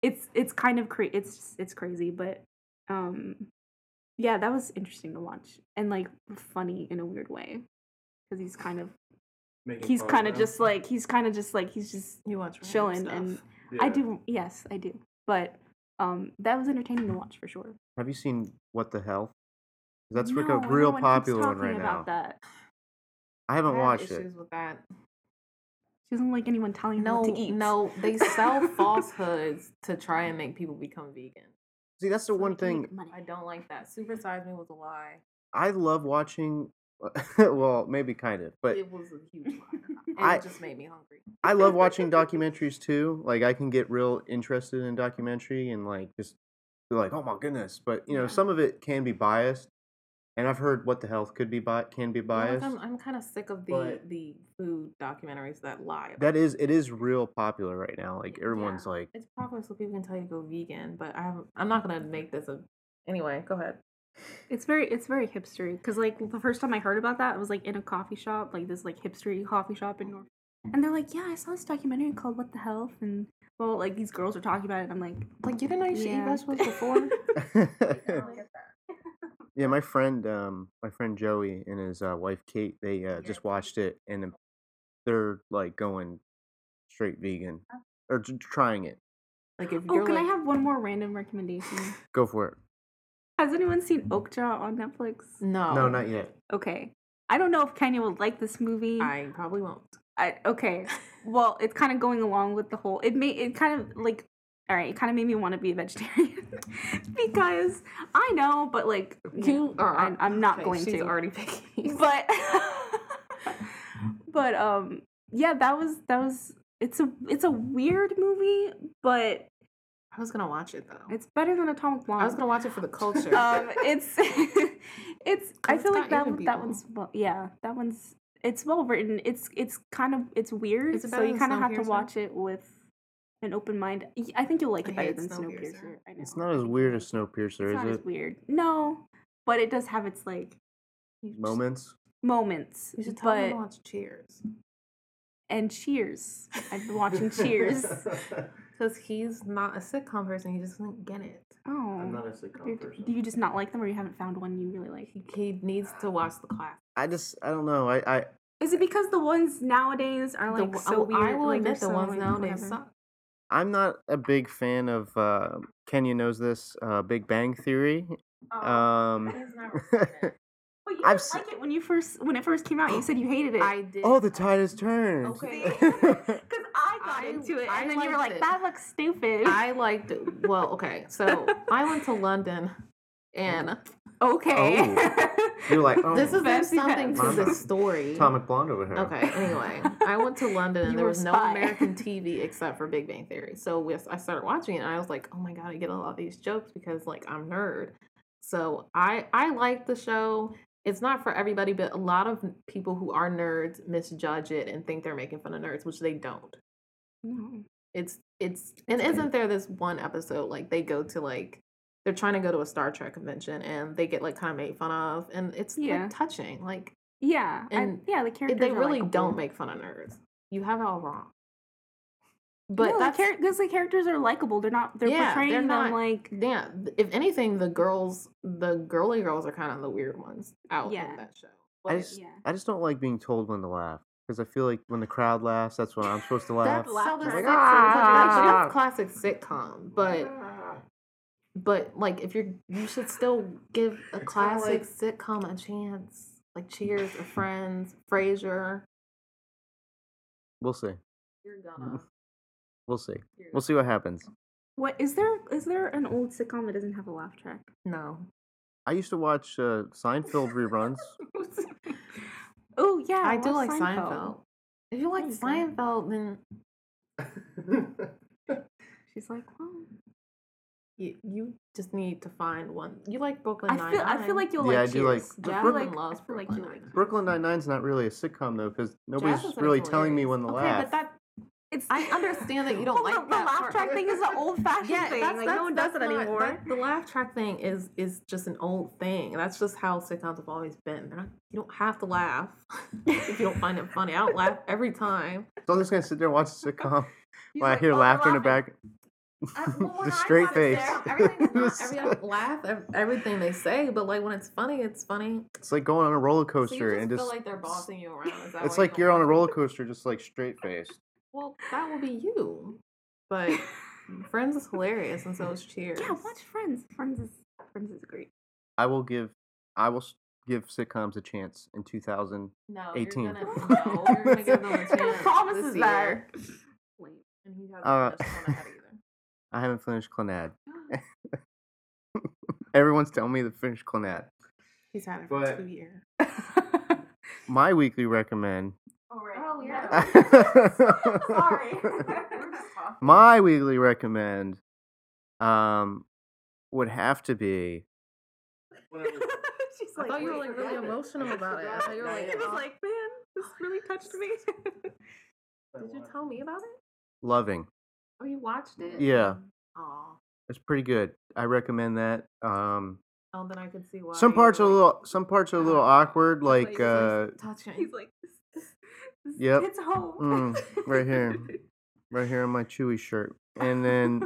it's it's kind of crazy. It's just, it's crazy. But, um, yeah, that was interesting to watch. And, like, funny in a weird way. Because he's kind of, Making he's kind of just, like, he's kind of just, like, he's just you watch chilling. And yeah. I do, yes, I do. But um, that was entertaining to watch, for sure. Have you seen What the Hell? That's no, like a real no popular one right about now. That. I haven't I have watched issues it. With that. She doesn't like anyone telling her no, what to eat. No, they sell falsehoods to try and make people become vegan. See, that's the so one thing. I don't like that. Super Size Me was a lie. I love watching, well, maybe kind of, but. It was a huge lie. And I, it just made me hungry. I love watching documentaries too. Like, I can get real interested in documentary and, like, just be like, oh my goodness. But, you know, yeah. some of it can be biased. And I've heard What the Health could be bi- can be biased. You know, I'm, I'm kind of sick of the, the food documentaries that lie. About that is it is real popular right now. Like everyone's yeah. like it's popular, so people can tell you to go vegan. But I have, I'm not gonna make this a anyway. Go ahead. It's very it's very hipstery because like the first time I heard about that, I was like in a coffee shop, like this like hipstery coffee shop in North. And they're like, yeah, I saw this documentary called What the Health, and well, like these girls are talking about it. And I'm like, like you didn't know you should yeah. eat vegetables before. I Yeah, my friend, um, my friend Joey and his uh, wife Kate, they uh, just watched it, and they're like going straight vegan or t- trying it. Like, if you're oh, can like... I have one more random recommendation? Go for it. Has anyone seen Oakjaw on Netflix? No, no, not yet. Okay, I don't know if Kenya will like this movie. I probably won't. I okay. Well, it's kind of going along with the whole. It may it kind of like. All right, it kind of made me want to be a vegetarian because I know, but like you, yeah, I'm, I'm not okay, going she's to. She's already picky, but but um, yeah, that was that was. It's a it's a weird movie, but I was gonna watch it though. It's better than Atomic Blonde. I was gonna watch it for the culture. um, it's it's. I feel like that that one's well, yeah, that one's it's well written. It's it's kind of it's weird, it's so you kind of have to watch it with. An open mind. I think you'll like it better than Snowpiercer. Snowpiercer. I know. It's not as weird as Snowpiercer, is it? It's not as weird. No, but it does have its like moments. Moments. You should tell me to watch Cheers. And Cheers. I've been watching Cheers because he's not a sitcom person. He just doesn't get it. Oh, I'm not a sitcom You're, person. Do you just not like them, or you haven't found one you really like? He, he needs to watch The Class. I just, I don't know. I. I is it because the ones nowadays are like the, so weird? I will like, admit the so ones nowadays suck. I'm not a big fan of, uh, Kenya knows this, uh, Big Bang Theory. Oh, um, that is not right. But you didn't like it when you first, when it first came out, you said you hated it. I did. Oh, the tide has turned. Okay. Because I got I, into it, I and then you were like, it. That looks stupid. I liked it. Well, okay, so I went to London, and... Okay. Oh. You're like, oh. This is there's something to this story. Atomic Blonde over here. Okay, anyway. I went to London and there was spy. No American T V except for Big Bang Theory. So we, I started watching it and I was like, oh my God, I get a lot of these jokes because, like, I'm nerd. So I, I like the show. It's not for everybody, but a lot of people who are nerds misjudge it and think they're making fun of nerds, which they don't. No. It's, it's, and isn't there this one episode, like, they go to, like, they're trying to go to a Star Trek convention, and they get, like, kind of made fun of, and it's, yeah. like, touching, like... Yeah, and I, yeah, the characters They really like, don't make fun of nerds. You have it all wrong. But no, that's... Because the, char- the characters are likable. They're not... They're yeah, portraying they're not, them, like... Yeah, if anything, the girls... The girly girls are kind of the weird ones out yeah. in that show. But, I, just, yeah. I just don't like being told when to laugh. Because I feel like when the crowd laughs, that's when I'm supposed to laugh. That's so like, ah! classic sitcom, but... But, like, if you're, you should still give a classic sitcom a chance. Like, Cheers or Friends, Frasier. We'll see. You're gonna. We'll see. You're we'll see what happens. What, is there, is there an old sitcom that doesn't have a laugh track? No. I used to watch uh, Seinfeld reruns. Oh, yeah. I, I do like Seinfeld. Seinfeld. If you like Seinfeld, then... She's like, well... You, you just need to find one. You like Brooklyn Nine-Nine. I feel, I feel like you'll yeah, like Cheers. Yeah, I do like... Jasmine Brooklyn, loves Brooklyn like Nine-Nine. Brooklyn Nine-Nine's not really a sitcom, though, because nobody's really hilarious. Telling me when to okay, laugh. Okay, but that... It's, I understand that you don't well, like the, that. The laugh part. track thing is an old-fashioned yeah, thing. That's, like, that's, no one does it anymore. That, the laugh track thing is is just an old thing. That's just how sitcoms have always been. Not, you don't have to laugh if you don't find it funny. I don't laugh every time. So I'm just going to sit there and watch a sitcom while like, I hear oh, laughter in the back. I, well, the straight face. Everything's not, everything laugh, everything they say, but like when it's funny, it's funny. It's like going on a roller coaster so you just and feel just feel like they're bossing you around. Is that it's like you're on a roller coaster, just like straight faced. Well, that will be you. But Friends is hilarious, and so is Cheers. Yeah, watch Friends. Friends is Friends is great. I will give. I will. Give sitcoms a chance in two thousand eighteen. No, you're gonna, no, you're gonna give them a chance. Promises there. Wait, and he hasn't uh, finished Clannad either. I haven't finished Clannad. Everyone's telling me to finish Clannad. He's had it for but two years. My weekly recommend. Oh, right. Oh yeah. Sorry. My weekly recommend, um, would have to be. I like, thought you were like really emotional about it. I thought you were like, it was like, man, this really touched me. Did you tell me about it? Loving. Oh, you watched it? Yeah. Aw. It's pretty good. I recommend that. Um, oh, then I could see why. Some parts are like, a little. Some parts are a little awkward. Like, like uh, he's like, yep, it's home. Mm, right here, right here on my Chewy shirt, and then.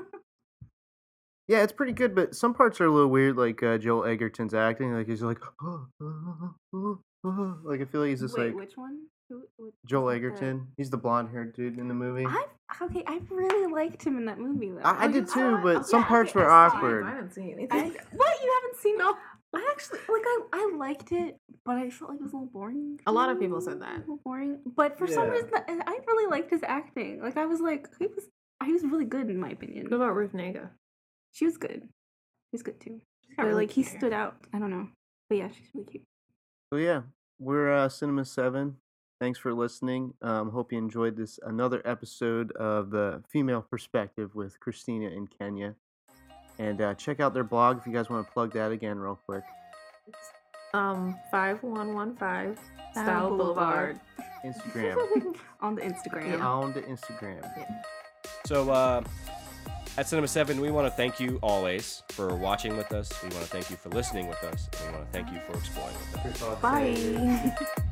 Yeah, it's pretty good, but some parts are a little weird, like uh, Joel Edgerton's acting. Like, he's like, oh, oh, oh, oh. Like, I feel like he's just Wait, like... which one? Who, which Joel Edgerton. The... He's the blonde-haired dude in the movie. I've, okay, I really liked him in that movie, though. I, I did, too, oh, but okay, some parts okay, were I awkward. I haven't seen anything. I, what? You haven't seen... No. I actually, like, I, I liked it, but I felt like it was a little boring. A lot of people said that. A little boring. But for yeah. some reason, I really liked his acting. Like, I was like, he was, he was really good, in my opinion. What about Ruth Negga? She was good. She was good too. But really like he care. stood out. I don't know. But yeah, she's really cute. So yeah, we're uh, Cinema Seven. Thanks for listening. Um, hope you enjoyed this another episode of the Female Perspective with Christina and Kenya. And uh, check out their blog if you guys want to plug that again real quick. It's um five one one five Style Boulevard. Instagram. On the Instagram. Yeah, on the Instagram. Yeah. So. Uh... At Cinema Seven, we want to thank you always for watching with us. We want to thank you for listening with us. And we want to thank you for exploring with us. Bye.